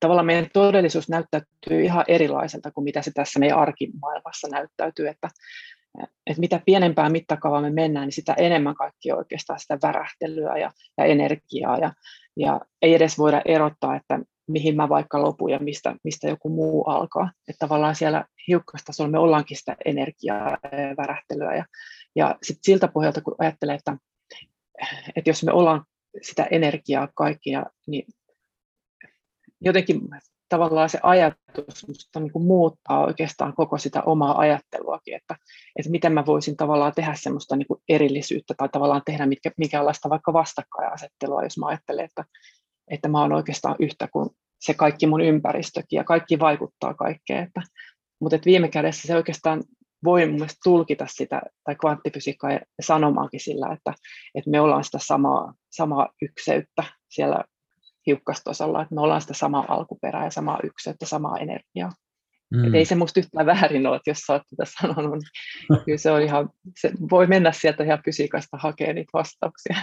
tavallaan meidän todellisuus näyttäytyy ihan erilaiselta kuin mitä se tässä meidän arkimaailmassa näyttäytyy, että, että mitä pienempään mittakaavaan me mennään, niin sitä enemmän kaikki oikeastaan sitä värähtelyä ja, ja energiaa, ja, ja ei edes voida erottaa, että mihin mä vaikka lopun ja mistä, mistä joku muu alkaa. Että tavallaan siellä hiukkastasolla me ollaankin sitä energiaa ja värähtelyä. Ja, ja sitten siltä pohjalta, kun ajattelee, että, että jos me ollaan sitä energiaa kaikkia, niin jotenkin tavallaan se ajatus niin kuin muuttaa oikeastaan koko sitä omaa ajatteluakin, että, että miten mä voisin tavallaan tehdä semmoista niin kuin erillisyyttä tai tavallaan tehdä mitkä, mikäänlaista vaikka vastakkainasettelua, jos mä ajattelen, että että mä oon oikeastaan yhtä kuin se kaikki mun ympäristökin ja kaikki vaikuttaa kaikkeen. Että, mutta et viime kädessä se oikeastaan voi mun mielestä tulkita sitä, tai kvanttifysiikkaa ja sanomaankin sillä, että, että me ollaan sitä samaa, samaa ykseyttä siellä hiukkastosalla, että me ollaan sitä samaa alkuperää ja samaa ykseyttä, samaa energiaa. Mm. Et ei se musta yhtään väärin ole, että jos sä oot tätä sanonut, niin kyllä se on ihan, se voi mennä sieltä ihan fysiikasta hakemaan niitä vastauksia.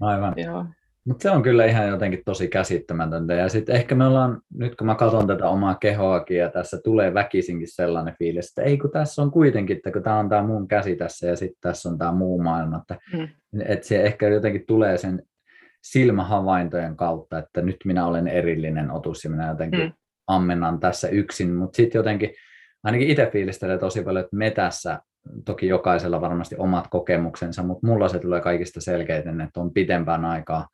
Aivan. Joo. Mutta se on kyllä ihan jotenkin tosi käsittämätöntä. Ja sitten ehkä me ollaan, nyt kun mä katson tätä omaa kehoakin ja tässä tulee väkisinkin sellainen fiilis, että ei kun tässä on kuitenkin, että kun tämä on tämä mun käsi tässä ja sitten tässä on tämä muu maailma. Että mm. et se ehkä jotenkin tulee sen silmähavaintojen kautta, että nyt minä olen erillinen otus ja minä jotenkin mm. ammennan tässä yksin. Mutta sitten jotenkin ainakin itse fiilistelee tosi paljon, että me tässä, toki jokaisella varmasti omat kokemuksensa, mutta mulla se tulee kaikista selkeiten, että on pitempään aikaa.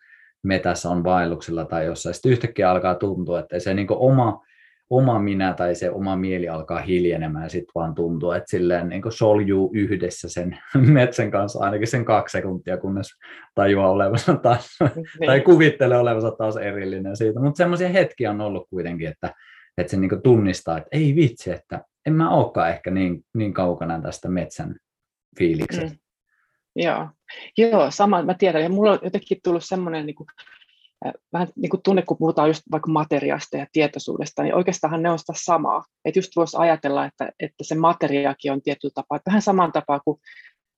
Me tässä on vaelluksilla tai jossain, sitten yhtäkkiä alkaa tuntua, että se niin kuin oma, oma minä tai se oma mieli alkaa hiljenemään ja sitten vaan tuntuu, että silleen niin kuin soljuu yhdessä sen metsän kanssa ainakin sen kaksi sekuntia, kunnes tajuaa olevansa taas, tai kuvittelee olevansa taas erillinen siitä, mutta semmoisia hetkiä on ollut kuitenkin, että, että se niin kuin tunnistaa, että ei vitsi, että en mä olekaan ehkä niin, niin kaukana tästä metsän fiiliksestä. Mm. Joo, Joo sama, mä tiedän. Ja mulla on jotenkin tullut semmoinen niin kuin, vähän niin kuin tunne, kun puhutaan just vaikka materiaasta ja tietoisuudesta, niin oikeastaan ne on sitä samaa. Että just voisi ajatella, että, että se materiaakin on tietyllä tapaa, vähän saman tapaa kuin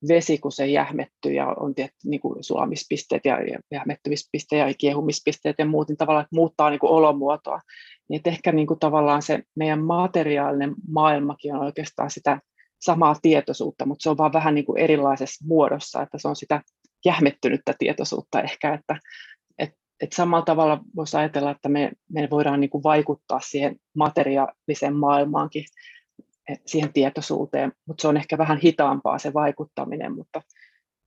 vesi, kun se jähmettyy ja on tietty niin kuin sulamispisteet ja jähmettymispisteet ja kiehumispisteet ja muut, niin tavallaan että muuttaa niin kuin olomuotoa. Niin ehkä niin kuin tavallaan se meidän materiaalinen maailmakin on oikeastaan sitä samaa tietoisuutta, mutta se on vaan vähän niin kuin erilaisessa muodossa, että se on sitä jähmettynyttä tietoisuutta ehkä, että et, et samalla tavalla voisi ajatella, että me, me voidaan niin kuin vaikuttaa siihen materiaaliseen maailmaankin, siihen tietoisuuteen, mutta se on ehkä vähän hitaampaa se vaikuttaminen, mutta,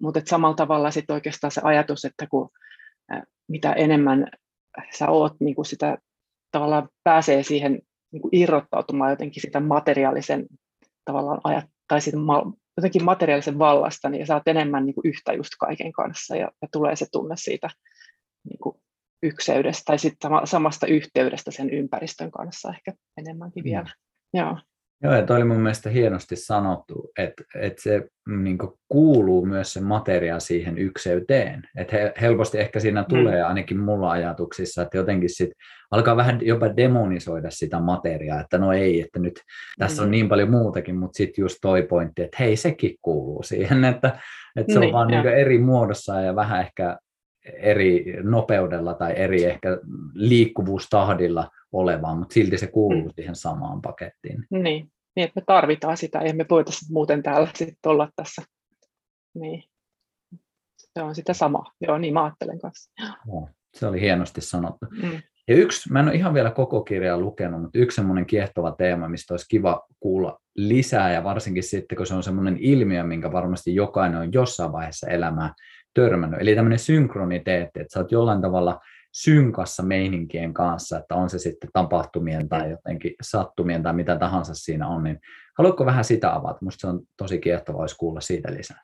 mutta et samalla tavalla sitten oikeastaan se ajatus, että kun, mitä enemmän sä oot, niin kuin sitä tavallaan pääsee siihen niin kuin irrottautumaan jotenkin sitä materiaalisen tavallaan ajat, tai sitten jotenkin materiaalisen vallasta, niin saat enemmän niin kuin yhtä just kaiken kanssa, ja, ja tulee se tunne siitä niin kuin ykseydestä, tai sitten samasta yhteydestä sen ympäristön kanssa ehkä enemmänkin vielä. Mm. Joo. Joo, ja toi oli mun mielestä hienosti sanottu, että, että se niin kuin kuuluu myös se materia siihen ykseyteen. Että he, helposti ehkä siinä tulee ainakin mulla ajatuksissa, että jotenkin sit alkaa vähän jopa demonisoida sitä materiaa, että no ei, että nyt tässä on niin paljon muutakin, mutta sitten just toi pointti, että hei, sekin kuuluu siihen, että, että se on niin, vaan niin kuin eri muodossa ja vähän ehkä eri nopeudella tai eri ehkä liikkuvuustahdilla olevaan, mutta silti se kuuluu siihen samaan pakettiin. Niin, niin että me tarvitaan sitä, ja me voitaisiin muuten täällä sitten olla tässä. Niin. Se on sitä samaa. Joo, niin mä ajattelen kanssa. No, se oli hienosti sanottu. Mm. Ja yksi, mä en ole ihan vielä koko kirjaa lukenut, mutta yksi semmoinen kiehtova teema, mistä olisi kiva kuulla lisää, ja varsinkin sitten, kun se on semmoinen ilmiö, minkä varmasti jokainen on jossain vaiheessa elämää törmännyt. Eli tämmöinen synkroniteetti, että sä oot jollain tavalla synkassa meininkien kanssa, että on se sitten tapahtumien tai jotenkin sattumien tai mitä tahansa siinä on, niin haluatko vähän sitä avata? Musta se on tosi kiehtovaa, olisi kuulla siitä lisää.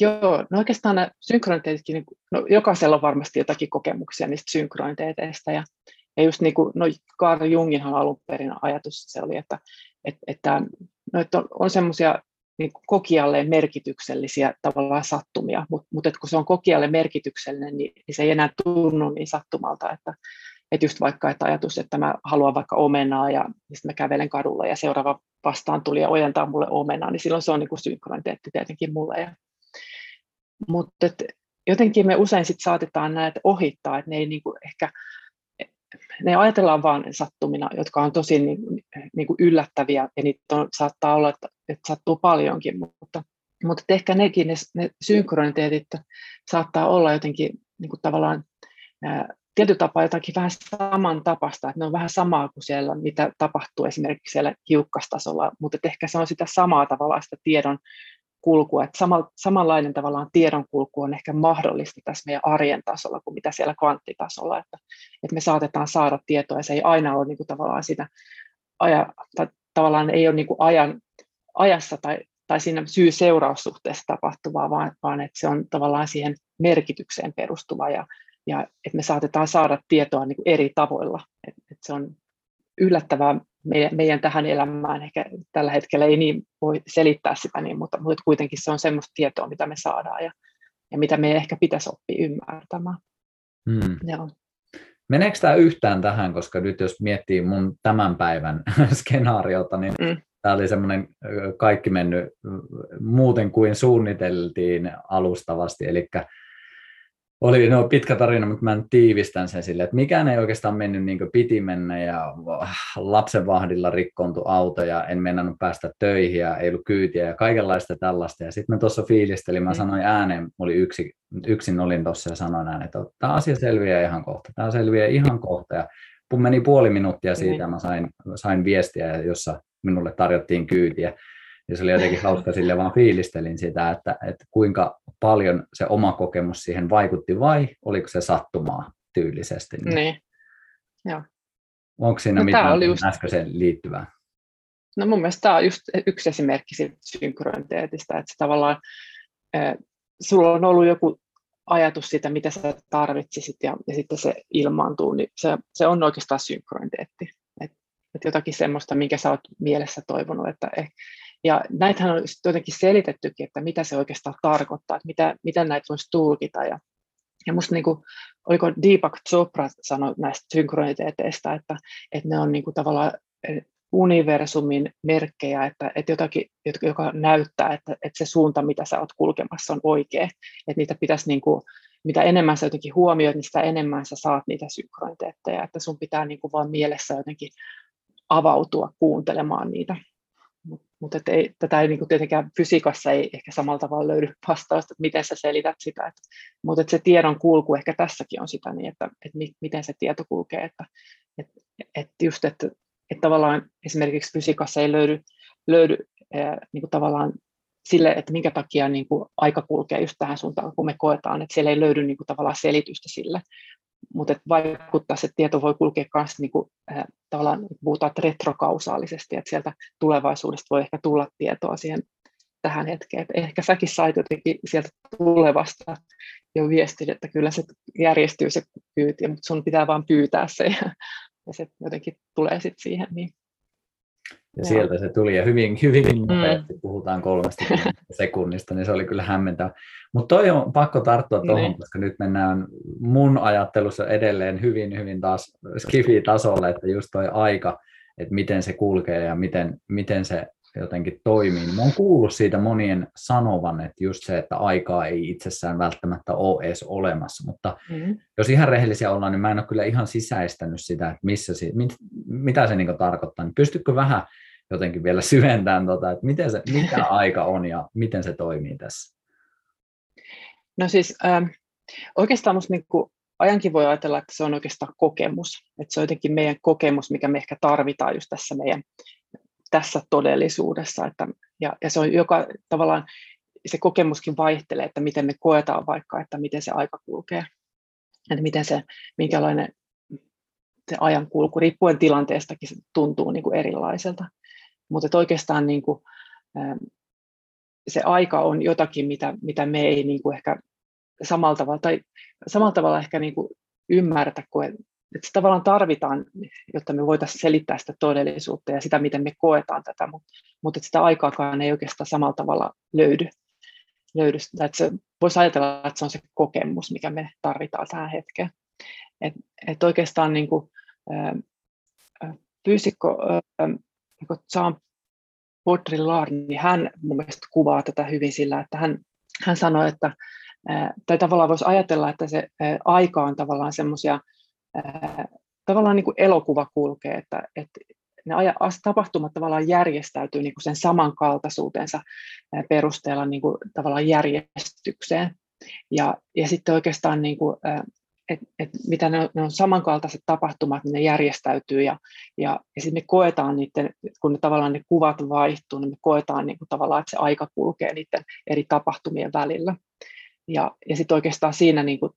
Joo, no oikeastaan nämä synkroniteetitkin, no jokaisella on varmasti jotakin kokemuksia niistä synkroniteeteistä, ja, ja just niin kuin, no Carl Junginhan alun perin ajatus se oli, että, että, että, no, että on, on semmoisia niin kuin kokijalle merkityksellisiä tavallaan sattumia, mutta mut kun se on kokijalle merkityksellinen, niin, niin se ei enää tunnu niin sattumalta, että et just vaikka että ajatus, että mä haluan vaikka omenaa ja sitten mä kävelen kadulla ja seuraava vastaan tuli ja ojentaa mulle omenaa, niin silloin se on niin kuin synkroniteetti tietenkin mulle. Ja, mutta et, jotenkin me usein sit saatetaan näitä ohittaa, että ne ei niin kuin ehkä, ne ajatellaan vaan sattumina, jotka on tosi niin, niin kuin yllättäviä, ja niitä on, saattaa olla, että, että sattuu paljonkin, mutta, mutta ehkä nekin, ne, ne synkroniteetit saattaa olla jotenkin niin kuin tavallaan ää, tietyllä tapaa jotakin vähän samantapaista, että ne on vähän samaa kuin siellä, mitä tapahtuu esimerkiksi siellä hiukkastasolla, mutta ehkä se on sitä samaa tavallaan sitä tiedon kulkua, että sama, samanlainen tavallaan tiedonkulku on ehkä mahdollista tässä meidän arjen tasolla kuin mitä siellä kvanttitasolla, että, että me saatetaan saada tietoa ja se ei aina ole niin kuin tavallaan sitä, aja, tai tavallaan ei ole niin kuin ajan, ajassa tai, tai siinä syy-seuraussuhteessa tapahtuvaa, vaan, vaan että se on tavallaan siihen merkitykseen perustuva ja, ja että me saatetaan saada tietoa niin kuin eri tavoilla, että, että se on yllättävää. Meidän, meidän tähän elämään ehkä tällä hetkellä ei niin voi selittää sitä, niin, mutta, mutta kuitenkin se on semmoista tietoa, mitä me saadaan ja, ja mitä meidän ehkä pitäisi oppia ymmärtämään. Hmm. Meneekö tämä yhtään tähän, koska nyt jos miettii mun tämän päivän skenaariota, niin hmm. tämä oli semmoinen kaikki mennyt muuten kuin suunniteltiin alustavasti, eli oli no, pitkä tarina, mutta mä tiivistän sen silleen, että mikään ei oikeastaan mennyt niin kuin piti mennä ja lapsen vahdilla rikkoontui auto ja en mennänyt päästä töihin ja ei ollut kyytiä ja kaikenlaista tällaista. Ja sitten mä tuossa fiilistelin, mä sanoin ääneen, oli yksi, yksin olin tuossa ja sanoin ääneen, että tämä asia selviää ihan kohta, tämä selviää ihan kohta. Ja meni puoli minuuttia siitä ja mä sain, sain viestiä, jossa minulle tarjottiin kyytiä. Ja se oli jotenkin hauska, sille vaan fiilistelin sitä, että, että kuinka paljon se oma kokemus siihen vaikutti vai oliko se sattumaa tyylisesti. Niin. Niin. Joo. Onko siinä no, mitään just äskeiseen liittyvää? No mun mielestä tämä on just yksi esimerkki siitä synkroniteetistä, että tavallaan äh, sulla on ollut joku ajatus siitä, mitä sä tarvitsisit ja, ja sitten se ilmaantuu, niin se, se on oikeastaan synkroniteetti. Et, et jotakin semmoista, minkä sä oot mielessä toivonut, että eh, ja näitähän on jotenkin selitettykin, että mitä se oikeastaan tarkoittaa, että mitä, mitä näitä voisi tulkita. Ja, ja musta niin kuin, oliko Deepak Chopra sanoi näistä synkroniteeteistä, että, että ne on niin kuin tavallaan universumin merkkejä, että, että jotakin, joka näyttää, että, että se suunta, mitä sä oot kulkemassa, on oikea. Että niitä pitäisi, niin kuin, mitä enemmän sä jotenkin huomioit, niin sitä enemmän sä saat niitä synkroniteetteja. Että sun pitää niin kuin vaan mielessä jotenkin avautua kuuntelemaan niitä. Mutta tätä ei niin kuin tietenkään fysiikassa ei ehkä samalla tavalla löydy vastausta, että miten sä selität sitä. Mutta se tiedon kulku ehkä tässäkin on sitä, niin että, että miten se tieto kulkee. Että, että, että just, että, että tavallaan esimerkiksi fysiikassa ei löydy, löydy niin kuin tavallaan sille, että minkä takia niin kuin aika kulkee just tähän suuntaan, kun me koetaan, että siellä ei löydy niin kuin tavallaan selitystä sille. Mutta vaikuttaa se tieto voi kulkea myös niin kuin, äh, tavallaan puhutaan retrokausaalisesti, että sieltä tulevaisuudesta voi ehkä tulla tietoa siihen tähän hetkeen. Et ehkä säkin sait jotenkin sieltä tulevasta jo viestin, että kyllä se järjestyy se kyyti, mutta sun pitää vaan pyytää se ja, ja se jotenkin tulee sitten siihen. Niin. Ja sieltä se tuli ja hyvin, hyvin nopeasti, mm. puhutaan kolmekymmentä sekunnista, niin se oli kyllä hämmentävä. Mutta toi on pakko tarttua tuohon, niin. Koska nyt mennään mun ajattelussa edelleen hyvin, hyvin taas skifi-tasolle, että just toi aika, että miten se kulkee ja miten, miten se jotenkin toimii. Mä oon kuullut siitä monien sanovan, että just se, että aikaa ei itsessään välttämättä ole edes olemassa, mutta mm. jos ihan rehellisiä ollaan, niin mä en ole kyllä ihan sisäistänyt sitä, että missä si- mit- mitä se niinku tarkoittaa. Niin pystytkö vähän jotenkin vielä syventämään, tota, että miten se, mitä aika on ja miten se toimii tässä? No siis ähm, oikeastaan musta niinku ajankin voi ajatella, että se on oikeastaan kokemus, että se on jotenkin meidän kokemus, mikä me ehkä tarvitaan just tässä meidän tässä todellisuudessa, että, ja, ja se on joka tavallaan, se kokemuskin vaihtelee, että miten me koetaan vaikka, että miten se aika kulkee, että miten se, minkälainen se ajan kulku, riippuen tilanteestakin se tuntuu niin kuin erilaiselta, mutta oikeastaan niin kuin, se aika on jotakin, mitä, mitä me ei niin kuin ehkä samalla tavalla, tai samalla tavalla ehkä niin kuin ymmärretä, kuin että se tavallaan tarvitaan, jotta me voitaisiin selittää sitä todellisuutta ja sitä, miten me koetaan tätä, mutta sitä aikaakaan ei oikeastaan samalla tavalla löydy. löydy. Voisi ajatella, että se on se kokemus, mikä me tarvitaan tähän hetkeen. Et, et oikeastaan niin kuin, äh, fyysikko äh, Jean Baudrillard, niin hän mun mielestä kuvaa tätä hyvin sillä, että hän, hän sanoi, että äh, tai tavallaan voisi ajatella, että se äh, aika on tavallaan semmoisia, tavallaan niin kuin elokuva kulkee, että, että ne tapahtumat tavallaan järjestäytyy niin kuin sen samankaltaisuutensa perusteella niin kuin tavallaan järjestykseen. Ja, ja sitten oikeastaan, niin kuin, että, että mitä ne on, ne on samankaltaiset tapahtumat, niin ne järjestäytyy ja, ja, ja sitten me koetaan niiden, kun ne, tavallaan ne kuvat vaihtuu, niin me koetaan niin kuin tavallaan, että se aika kulkee niiden eri tapahtumien välillä. Ja, ja sitten oikeastaan siinä niin kuin,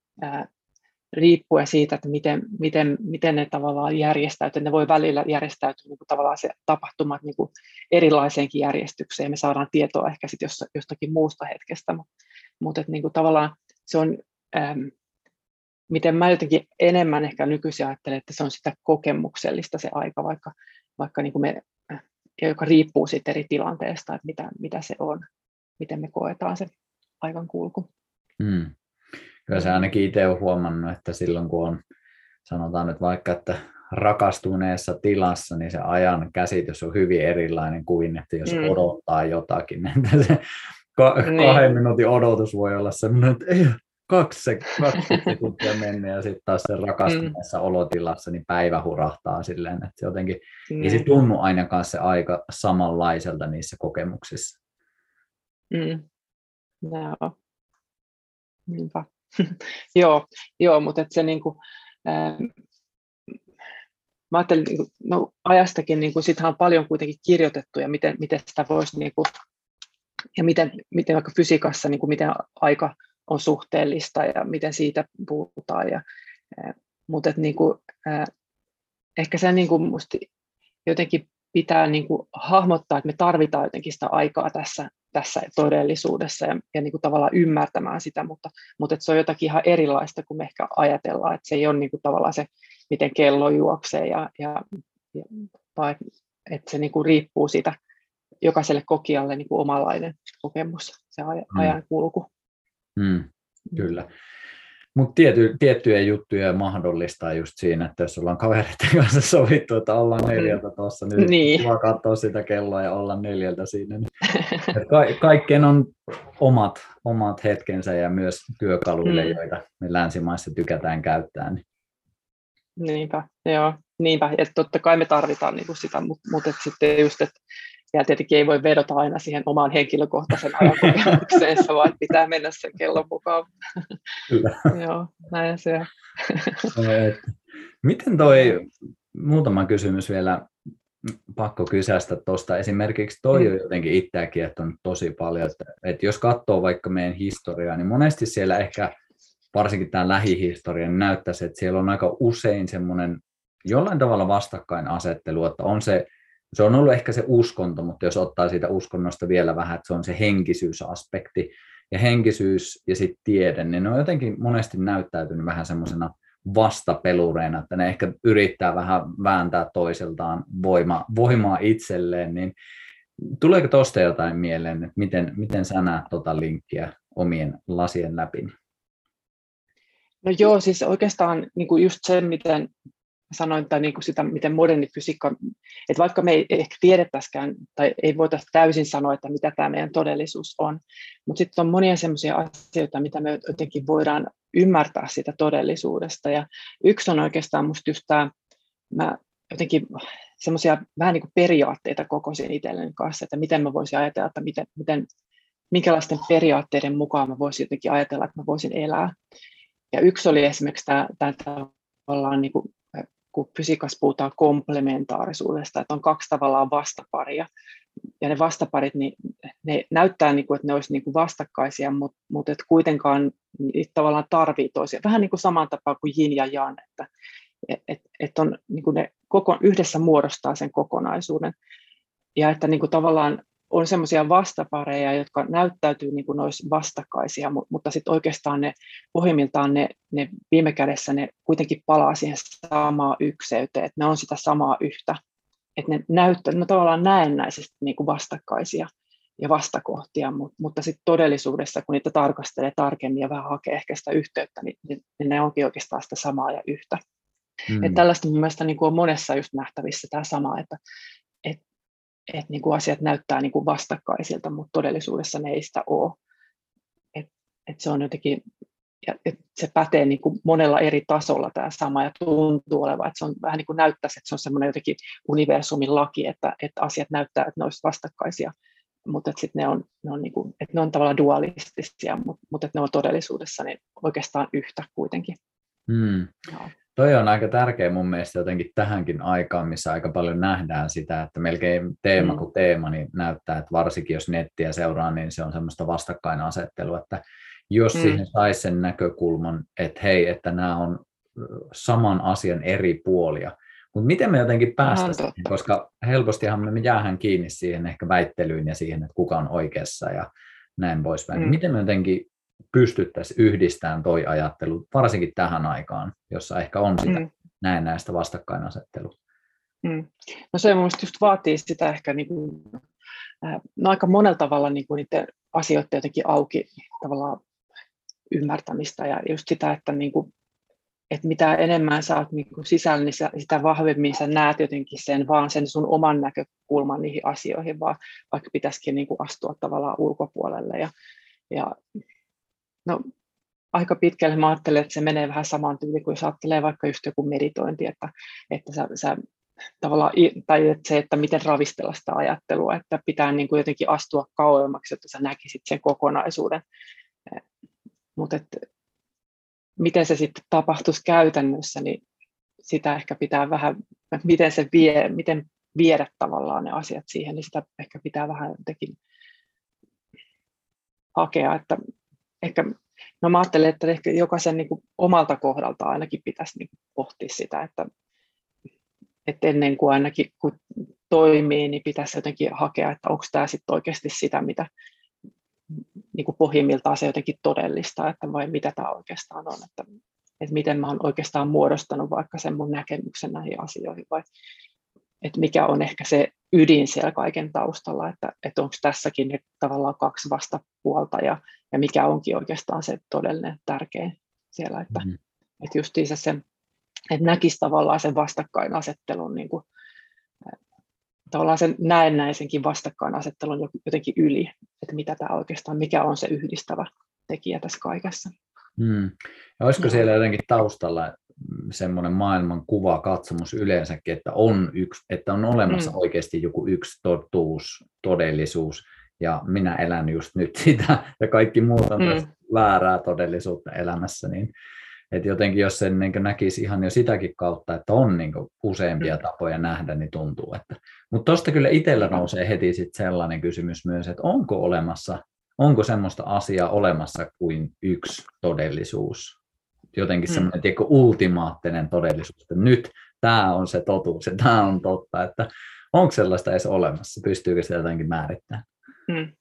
riippuen siitä, että miten, miten, miten ne tavallaan järjestäytyy. Ne voi välillä järjestäytyä niin kuin tavallaan se tapahtumat niin kuin erilaiseenkin järjestykseen. Me saadaan tietoa ehkä sit jostakin muusta hetkestä. Mutta mut niin tavallaan se on, äm, miten mä jotenkin enemmän ehkä nykyisin ajattelen, että se on sitä kokemuksellista se aika, vaikka, vaikka niin kuin me, joka riippuu siitä eri tilanteesta, että mitä, mitä se on, miten me koetaan se aivan kulku. Mm. Kyllä se ainakin itse olen huomannut, että silloin kun on, sanotaan nyt vaikka, että rakastuneessa tilassa, niin se ajan käsitys on hyvin erilainen kuin, että jos mm. odottaa jotakin, että se kahden minuutin odotus voi olla sellainen, että ei, kaksi, kaksi sekuntia mennä, ja sitten taas se rakastuneessa mm. olotilassa, niin päivä hurahtaa silleen, että jotenkin mm. ei se tunnu ainakaan se aika samanlaiselta niissä kokemuksissa. Mm. No. Niinpä. joo, joo, mutta et se niinku, ää, mä ajattelin, niinku, no ajastakin niinku, sitähän on paljon kuitenkin kirjoitettu ja miten, miten sitä voisi niinku, ja miten, miten vaikka fysiikassa niinku, miten aika on suhteellista ja miten siitä puhutaan ja ää, mutta et niinku, ää, ehkä se niinku musta jotenkin pitää niinku hahmottaa, että me tarvitaan jotenkin sitä aikaa tässä tässä todellisuudessa ja, ja niin kuin tavallaan ymmärtämään sitä, mutta, mutta että se on jotakin ihan erilaista kuin me ehkä ajatellaan, että se ei ole niin kuin tavallaan se, miten kello juoksee, ja, ja, ja, vaan että se niin kuin riippuu siitä jokaiselle kokijalle niin kuin omalainen kokemus, se ajan kulku. Mm. Mm, kyllä. Mutta tiety, tiettyjä juttuja mahdollistaa just siinä, että jos ollaan kavereiden kanssa sovittu, että ollaan neljältä tuossa, niin, niin. Kiva katsoa sitä kelloa ja ollaan neljältä siinä. Ka- kaikkeen on omat, omat hetkensä ja myös työkaluille, mm. joita me länsimaissa tykätään käyttää. Niin. Niinpä, joo. Niinpä. Ja totta kai me tarvitaan niinku sitä, mutta mut sitten just, että ja tietenkin ei voi vedota aina siihen omaan henkilökohtaisen ajankokemukseensa, vaan pitää mennä sen kellon mukaan. Joo, näin se on. Miten toi, muutama kysymys vielä, pakko kysästä tuosta. Esimerkiksi toi on jotenkin itseä kiehtonut tosi paljon, että, että jos katsoo vaikka meidän historiaa, niin monesti siellä ehkä, varsinkin tämä lähihistoria, niin näyttäisi, että siellä on aika usein semmoinen jollain tavalla vastakkainasettelu, että on se, se on ollut ehkä se uskonto, mutta jos ottaa siitä uskonnosta vielä vähän, että se on se henkisyysaspekti ja henkisyys ja sitten tiede, niin ne on jotenkin monesti näyttäytynyt vähän semmoisena vastapelureina, että ne ehkä yrittää vähän vääntää toiseltaan voima, voimaa itselleen, niin tuleeko tuosta jotain mieleen, että miten, miten sä näet tuota linkkiä omien lasien läpi? No joo, siis oikeastaan niin kuin just sen, miten sanoin, tai niin kuin sitä, miten moderni fysiikka, että vaikka me ei ehkä tiedettäisikään, tai ei voitaisiin täysin sanoa, että mitä tämä meidän todellisuus on, mutta sitten on monia sellaisia asioita, mitä me jotenkin voidaan ymmärtää sitä todellisuudesta, ja yksi on oikeastaan musta just tämä, mä jotenkin semmoisia vähän niin kuin periaatteita kokoisin itselleni kanssa, että miten mä voisin ajatella, että miten, miten, minkälaisten periaatteiden mukaan mä voisin jotenkin ajatella, että mä voisin elää. Ja yksi oli esimerkiksi tämä, tämä tavallaan, niin kuin, kun fysiikassa puhutaan komplementaarisuudesta, että on kaksi tavallaan vastaparia. Ja ne vastaparit, niin ne näyttää, niin kuin, että ne olisi niin kuin vastakkaisia, mutta, mutta että kuitenkaan niitä tavallaan tarvii toisia. Vähän niin kuin saman tapaan kuin Yin ja Yang, että et, et on, niin kuin ne koko, yhdessä muodostaa sen kokonaisuuden. Ja että niin kuin tavallaan on semmoisia vastapareja, jotka näyttäytyy niin kuin ne olisi vastakkaisia, mutta sitten oikeastaan ne pohjimmiltaan ne, ne viime kädessä ne kuitenkin palaa siihen samaan ykseyteen, että ne on sitä samaa yhtä, että ne näyttää, no tavallaan näennäisesti niin kuin vastakkaisia ja vastakohtia, mutta, mutta sitten todellisuudessa, kun niitä tarkastelee tarkemmin ja vähän hakee ehkä sitä yhteyttä, niin, niin ne onkin oikeastaan sitä samaa ja yhtä. Mm. Että tällaista mun mielestä niin kuin on monessa just nähtävissä tämä sama, että että niinku asiat näyttää niinku vastakkaisilta, mutta todellisuudessa ne ei sitä ole. Et, et se on jotenkin, ja, et se pätee niinku monella eri tasolla tämä sama ja tuntuu olevan, että se on vähän niin kuin näyttäisi, että se on semmoinen jotenkin universumin laki, että et asiat näyttää, että ne olisivat vastakkaisia, mutta sitten ne on, ne on, niinku, et ne on tavallaan dualistisia, mutta mut ne on todellisuudessa niin oikeastaan yhtä kuitenkin. Mm. No. Toi on aika tärkeä mun mielestä jotenkin tähänkin aikaan, missä aika paljon nähdään sitä, että melkein teema kuin teema niin näyttää, että varsinkin jos nettiä seuraa, niin se on semmoista vastakkainasettelua, että jos mm. siihen saisi sen näkökulman, että hei, että nämä on saman asian eri puolia. Mutta miten me jotenkin päästään siihen, koska helpostihan me jäähän kiinni siihen ehkä väittelyyn ja siihen, että kuka on oikeassa ja näin poispäin. Mm. Miten me jotenkin pystyttäisiin yhdistämään toi ajattelu, varsinkin tähän aikaan, jossa ehkä on sitä mm. näennäistä vastakkainasettelua. Mm. No se mun mielestä just vaatii sitä ehkä niin kuin, no aika monella tavalla niin kuin niiden asioiden jotenkin auki tavallaan ymmärtämistä ja just sitä, että, niin kuin, että mitä enemmän sä oot niin kuin sisällä, niin sitä vahvemmin sä näet jotenkin sen, vaan sen sun oman näkökulman niihin asioihin, vaan vaikka pitäisikin niin kuin astua tavallaan ulkopuolelle ja, ja no, aika pitkälle mä ajattelen, että se menee vähän samaan tyyliin, kuin jos ajattelee vaikka just joku meditointi, että, että sä, sä, tavallaan, tai että se, että miten ravistella sitä ajattelua, että pitää niin kuin jotenkin astua kauemmaksi, jotta sä näkisit sen kokonaisuuden. Mutta miten se sitten tapahtuisi käytännössä, niin sitä ehkä pitää vähän, miten se vie, miten viedä tavallaan ne asiat siihen, niin sitä ehkä pitää vähän jotenkin hakea, että ehkä, no mä ajattelen, että ehkä jokaisen niin kuin omalta kohdalta ainakin pitäisi niin kuin pohtia sitä, että, että ennen kuin ainakin kun toimii, niin pitäisi jotenkin hakea, että onko tämä sitten oikeasti sitä, mitä niin kuin pohjimmiltaan se jotenkin todellista, että vai mitä tämä oikeastaan on, että, että miten mä oon oikeastaan muodostanut vaikka sen mun näkemyksen näihin asioihin, vai että mikä on ehkä se ydin siellä kaiken taustalla, että, että onko tässäkin nyt tavallaan kaksi vastapuolta ja, ja mikä onkin oikeastaan se todellinen tärkein siellä, että, mm-hmm. että justiinsa se, että näkisi tavallaan sen vastakkainasettelun, niin kuin, tavallaan sen näennäisenkin vastakkainasettelun jotenkin yli, että mitä tämä oikeastaan, mikä on se yhdistävä tekijä tässä kaikessa. Mm. Ja olisiko siellä jotenkin taustalla semmoinen maailmankuva, katsomus yleensäkin, että on, yksi, että on olemassa mm. oikeasti joku yksi totuus, todellisuus, ja minä elän just nyt sitä, ja kaikki muut on mm. väärää todellisuutta elämässä, niin että jotenkin jos sen niin kuin näkisi ihan jo sitäkin kautta, että on niin kuin useampia tapoja nähdä, niin tuntuu, että... Mutta tuosta kyllä itsellä nousee heti sit sellainen kysymys myös, että onko olemassa, onko semmoista asiaa olemassa kuin yksi todellisuus? Jotenkin semmoinen tiedätkö, ultimaattinen todellisuus, että nyt tämä on se totuus ja tämä on totta, että onko sellaista edes olemassa, pystyykö sitä jotenkin määrittämään? Mm.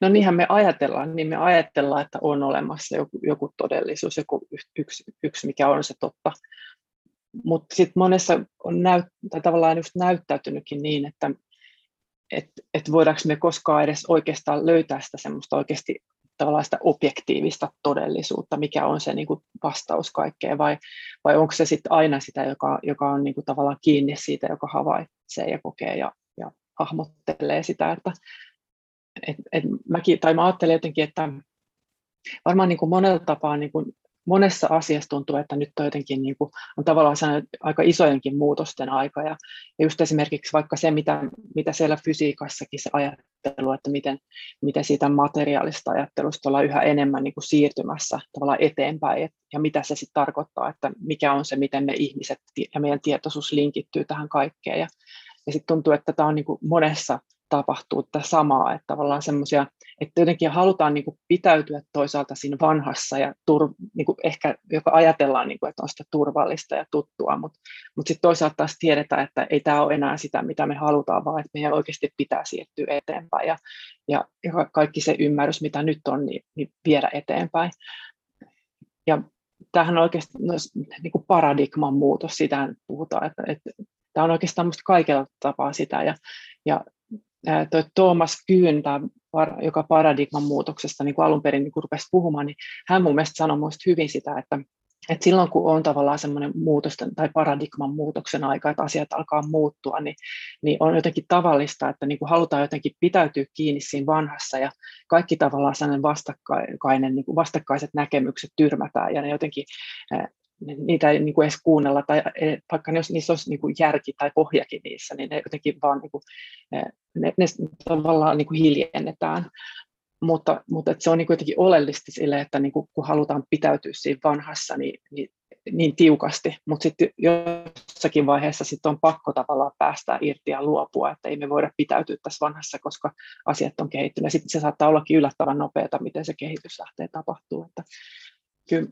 No niinhän me ajatellaan, niin me ajatellaan, että on olemassa joku, joku todellisuus, joku yksi, yksi, mikä on se totta. Mutta sitten monessa on näyt, tai tavallaan just näyttäytynytkin niin, että et, et voidaanko me koskaan edes oikeastaan löytää sitä semmoista oikeasti tavallaan sitä objektiivista todellisuutta, mikä on se niin kuin vastaus kaikkeen, vai, vai onko se sitten aina sitä, joka, joka on niin kuin tavallaan kiinni siitä, joka havaitsee ja kokee ja, ja hahmottelee sitä, että Et, et mäkin, tai mä ajattelen jotenkin, että varmaan niin kuin monella tapaa, niin kuin monessa asiassa tuntuu, että nyt on jotenkin niin kuin, on tavallaan aika isojenkin muutosten aika. Ja, ja just esimerkiksi vaikka se, mitä, mitä siellä fysiikassakin se ajattelu, että miten, miten siitä materiaalista ajattelusta ollaan yhä enemmän niin kuin siirtymässä tavallaan eteenpäin. Et, ja mitä se sitten tarkoittaa, että mikä on se, miten me ihmiset ja meidän tietoisuus linkittyy tähän kaikkeen. Ja, ja sitten tuntuu, että tämä on niin kuin monessa tapahtuu tätä samaa, että tavallaan semmoisia, että jotenkin halutaan niin kuin pitäytyä toisaalta siinä vanhassa ja tur, niin kuin ehkä joka ajatellaan, niin kuin, että on sitä turvallista ja tuttua, mutta, mutta sitten toisaalta taas tiedetään, että ei tämä ole enää sitä, mitä me halutaan, vaan että meidän oikeasti pitää siirtyä eteenpäin ja, ja kaikki se ymmärrys, mitä nyt on, niin, niin viedä eteenpäin. Ja tämähän on oikeasti no, niin kuin paradigman muutos, sitä puhutaan, että, että tämä on oikeastaan musta kaikella tapaa sitä ja, ja Tuo Thomas Kuhn, joka paradigman muutoksesta niin alun perin niin rupesi puhumaan, niin hän mun mielestä sanoi musta hyvin sitä, että, että silloin kun on tavallaan semmoinen muutosten tai paradigman muutoksen aika, että asiat alkaa muuttua, niin, niin on jotenkin tavallista, että niin kuin halutaan jotenkin pitäytyä kiinni siinä vanhassa ja kaikki tavallaan sellainen vastakkainen, niin kuin vastakkaiset näkemykset tyrmätään ja ne jotenkin niitä ei niin kuin edes kuunnella, tai vaikka jos niissä olisi niin kuin järki tai pohjakin niissä, niin ne jotenkin vaan niin kuin, ne, ne tavallaan niin kuin hiljennetään. Mutta, mutta että se on niin kuin jotenkin oleellista sille, että niin kuin, kun halutaan pitäytyä siinä vanhassa, niin, niin, niin tiukasti. Mutta sitten jossakin vaiheessa sit on pakko tavallaan päästää irti ja luopua, että ei me voida pitäytyä tässä vanhassa, koska asiat on kehittynyt. Ja sitten se saattaa ollakin yllättävän nopeata, miten se kehitys lähtee tapahtumaan. Kyllä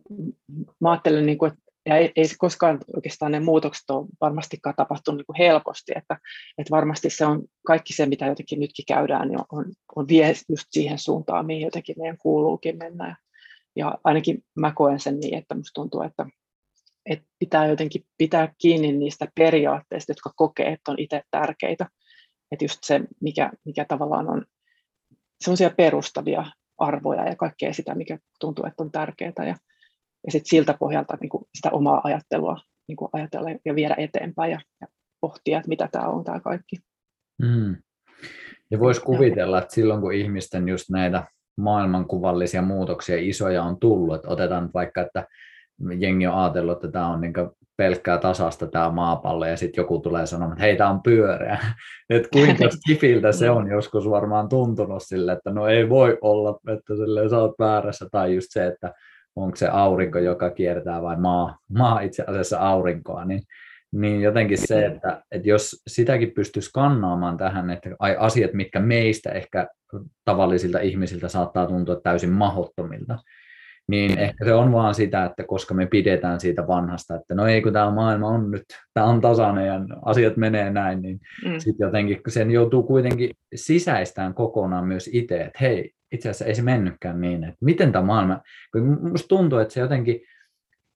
mä ajattelen, niin kuin, että ei, ei koskaan oikeastaan ne muutokset ole varmastikaan tapahtunut niin kuin helposti, että, että varmasti se on kaikki se, mitä jotenkin nytkin käydään, niin on, on vie just siihen suuntaan, mihin jotenkin meidän kuuluukin mennä. Ja ainakin mä koen sen niin, että musta tuntuu, että, että pitää jotenkin pitää kiinni niistä periaatteista, jotka kokee, että on itse tärkeitä. Että just se, mikä, mikä tavallaan on semmoisia perustavia arvoja ja kaikkea sitä, mikä tuntuu, että on tärkeää. Ja, ja sitten siltä pohjalta niin kuin sitä omaa ajattelua niin kuin ajatella ja viedä eteenpäin ja, ja pohtia, että mitä tämä on tämä kaikki. Mm. Ja voisi kuvitella, että silloin kun ihmisten just näitä maailmankuvallisia muutoksia isoja on tullut, että otetaan vaikka, että jengi on ajatellut, että tämä on niin kuin pelkkää tasasta tämä maapallo, ja sitten joku tulee sanomaan, että hei, tämä on pyöreä. Että kuinka skifiltä se on joskus varmaan tuntunut sille, että no ei voi olla, että silleen sä oot väärässä, tai just se, että onko se aurinko, joka kiertää, vai maa, maa itse asiassa aurinkoa, niin, niin jotenkin se, että, että jos sitäkin pystyisi kannaamaan tähän, että asiat, mitkä meistä ehkä tavallisilta ihmisiltä saattaa tuntua täysin mahdottomilta, niin ehkä se on vaan sitä, että koska me pidetään siitä vanhasta, että no ei kun tämä maailma on nyt, tämä on tasainen ja asiat menee näin, niin mm. sitten jotenkin sen joutuu kuitenkin sisäistään kokonaan myös itse, että hei, itse asiassa ei se mennytkään niin, että miten tämä maailma, kun musta tuntuu, että se jotenkin,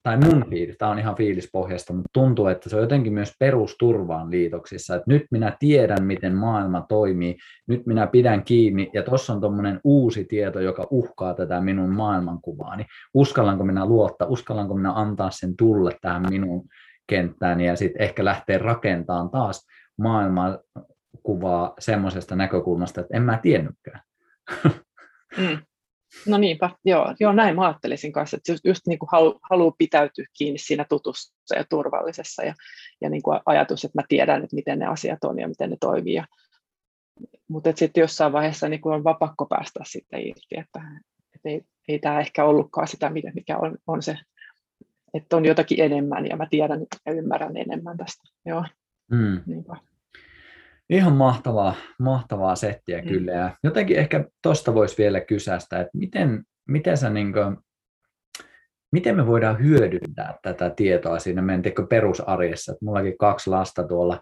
tai mun fiilis, tämä on ihan fiilispohjasta, mutta tuntuu, että se on jotenkin myös perusturvaan liitoksissa, että nyt minä tiedän, miten maailma toimii, nyt minä pidän kiinni, ja tuossa on tuommoinen uusi tieto, joka uhkaa tätä minun maailmankuvaani. Uskallanko minä luottaa, uskallanko minä antaa sen tulla tähän minun kenttääni, ja sitten ehkä lähteä rakentamaan taas maailmankuvaa semmoisesta näkökulmasta, että en mä tiennytkään. Mm. No niinpä, joo, joo, näin mä ajattelisin kanssa, että just, just niin kuin halu, haluaa pitäytyä kiinni siinä tutussa ja turvallisessa ja, ja niin kuin ajatus, että mä tiedän, että miten ne asiat on ja miten ne toimii. Ja, mutta sitten jossain vaiheessa niin kuin on vaan pakko päästä siitä irti, että, että ei, ei tämä ehkä ollutkaan sitä, mikä on, on se, että on jotakin enemmän ja mä tiedän ja ymmärrän enemmän tästä. Joo, mm. niinpä. Ihan mahtavaa, mahtavaa settiä kyllä. Ja jotenkin ehkä tuosta voisi vielä kysästä, että miten, miten, sä niin kuin, miten me voidaan hyödyntää tätä tietoa siinä meidän perusarjessa. Että mullakin kaksi lasta tuolla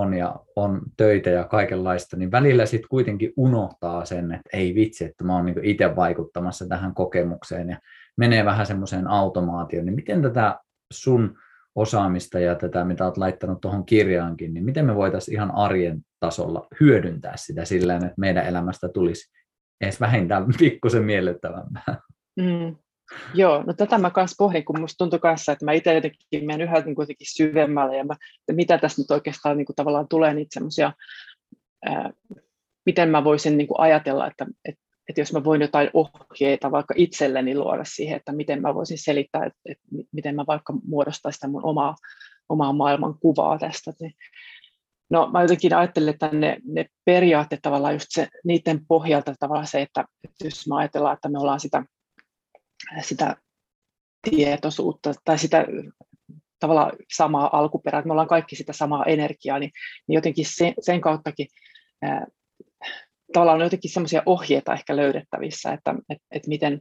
on ja on töitä ja kaikenlaista, niin välillä sitten kuitenkin unohtaa sen, että ei vitsi, että mä oon niinku itse vaikuttamassa tähän kokemukseen ja menee vähän semmoiseen automaatioon. Niin miten tätä sun osaamista ja tätä, mitä olet laittanut tuohon kirjaankin, niin miten me voitaisiin ihan arjen tasolla hyödyntää sitä sillä tavalla, että meidän elämästä tulisi edes vähintään pikkusen miellyttävämpää? Mm. Joo, no tätä mä kanssa pohdin, kun musta tuntui kanssa, että mä itse jotenkin menen yhä niin kuitenkin syvemmälle, ja mä, mitä tässä nyt oikeastaan niin kuin tavallaan tulee niitä semmoisia, miten mä voisin niin kuin ajatella, että, että, että jos mä voin jotain ohjeita vaikka itselleni luoda siihen, että miten mä voisin selittää, että, että miten mä vaikka muodostaisin sitä mun omaa, omaa maailmankuvaa tästä. No mä jotenkin ajattelin, että ne, ne periaatteet tavallaan just se, niiden pohjalta tavallaan se, että, että jos mä ajatellaan, että me ollaan sitä, sitä tietoisuutta tai sitä tavallaan samaa alkuperää, että me ollaan kaikki sitä samaa energiaa, niin, niin jotenkin sen, sen kauttakin ää, tavallaan on jotenkin semmoisia ohjeita ehkä löydettävissä, että et, et miten,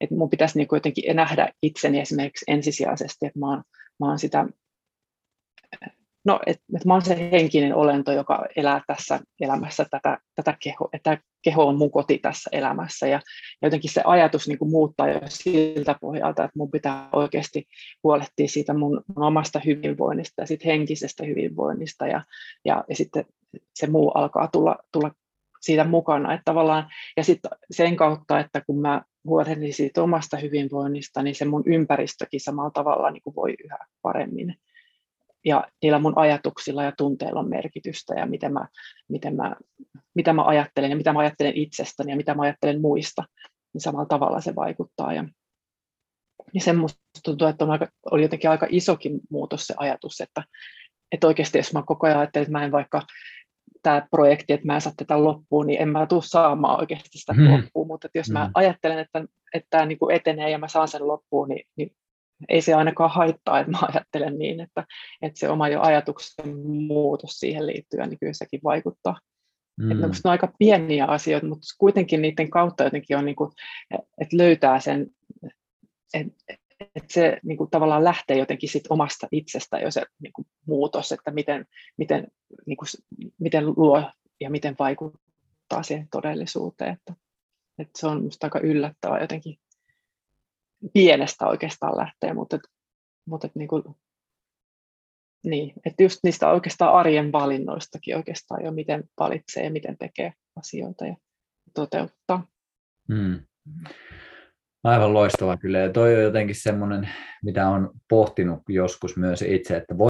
et mun pitäisi niinku jotenkin nähdä itseni esimerkiksi ensisijaisesti, että mä oon, mä oon sitä, no, että et mä oon se henkinen olento, joka elää tässä elämässä tätä, tätä kehoa, että keho on mun koti tässä elämässä, ja jotenkin se ajatus niin kuin muuttaa jo siltä pohjalta, että mun pitää oikeasti huolehtia siitä mun, mun omasta hyvinvoinnista ja sit henkisestä hyvinvoinnista, ja, ja, ja sitten se muu alkaa tulla, tulla siitä mukana, että tavallaan, ja sitten sen kautta, että kun mä huolehdin siitä omasta hyvinvoinnista, niin se mun ympäristökin samalla tavalla niin kuin voi yhä paremmin. Ja niillä mun ajatuksilla ja tunteilla on merkitystä, ja miten mä, miten mä, mitä mä ajattelen, ja mitä mä ajattelen itsestäni, ja mitä mä ajattelen muista, niin samalla tavalla se vaikuttaa. Ja, ja se musta tuntuu, että on aika, oli jotenkin aika isokin muutos se ajatus, että, että oikeasti jos mä koko ajan ajattelen, että mä en vaikka tämä projekti, että mä en saa tätä loppuun, niin en mä tule saamaan oikeasti sitä hmm. loppuun, mutta että jos hmm. mä ajattelen, että, että tämä niin kuin etenee ja mä saan sen loppuun, niin, niin ei se ainakaan haittaa, että mä ajattelen niin, että, että se oma jo ajatuksen muutos siihen liittyen, niin kyllä sekin vaikuttaa. Mm. Että musta ne on aika pieniä asioita, mutta kuitenkin niiden kautta jotenkin on, niin kuin, että löytää sen, että, että se niin kuin tavallaan lähtee jotenkin sit omasta itsestä jo se niin kuin muutos, että miten, miten, niin kuin, miten luo ja miten vaikuttaa siihen todellisuuteen. Että, että se on musta aika yllättävää jotenkin. Pienestä oikeastaan lähtee, mutta, et, mutta et niinku, niin, että just niistä oikeastaan arjen valinnoistakin oikeastaan jo, miten valitsee ja miten tekee asioita ja toteuttaa. Mm. Aivan loistava kyllä, ja toi on jotenkin semmoinen, mitä on pohtinut joskus myös itse, että voi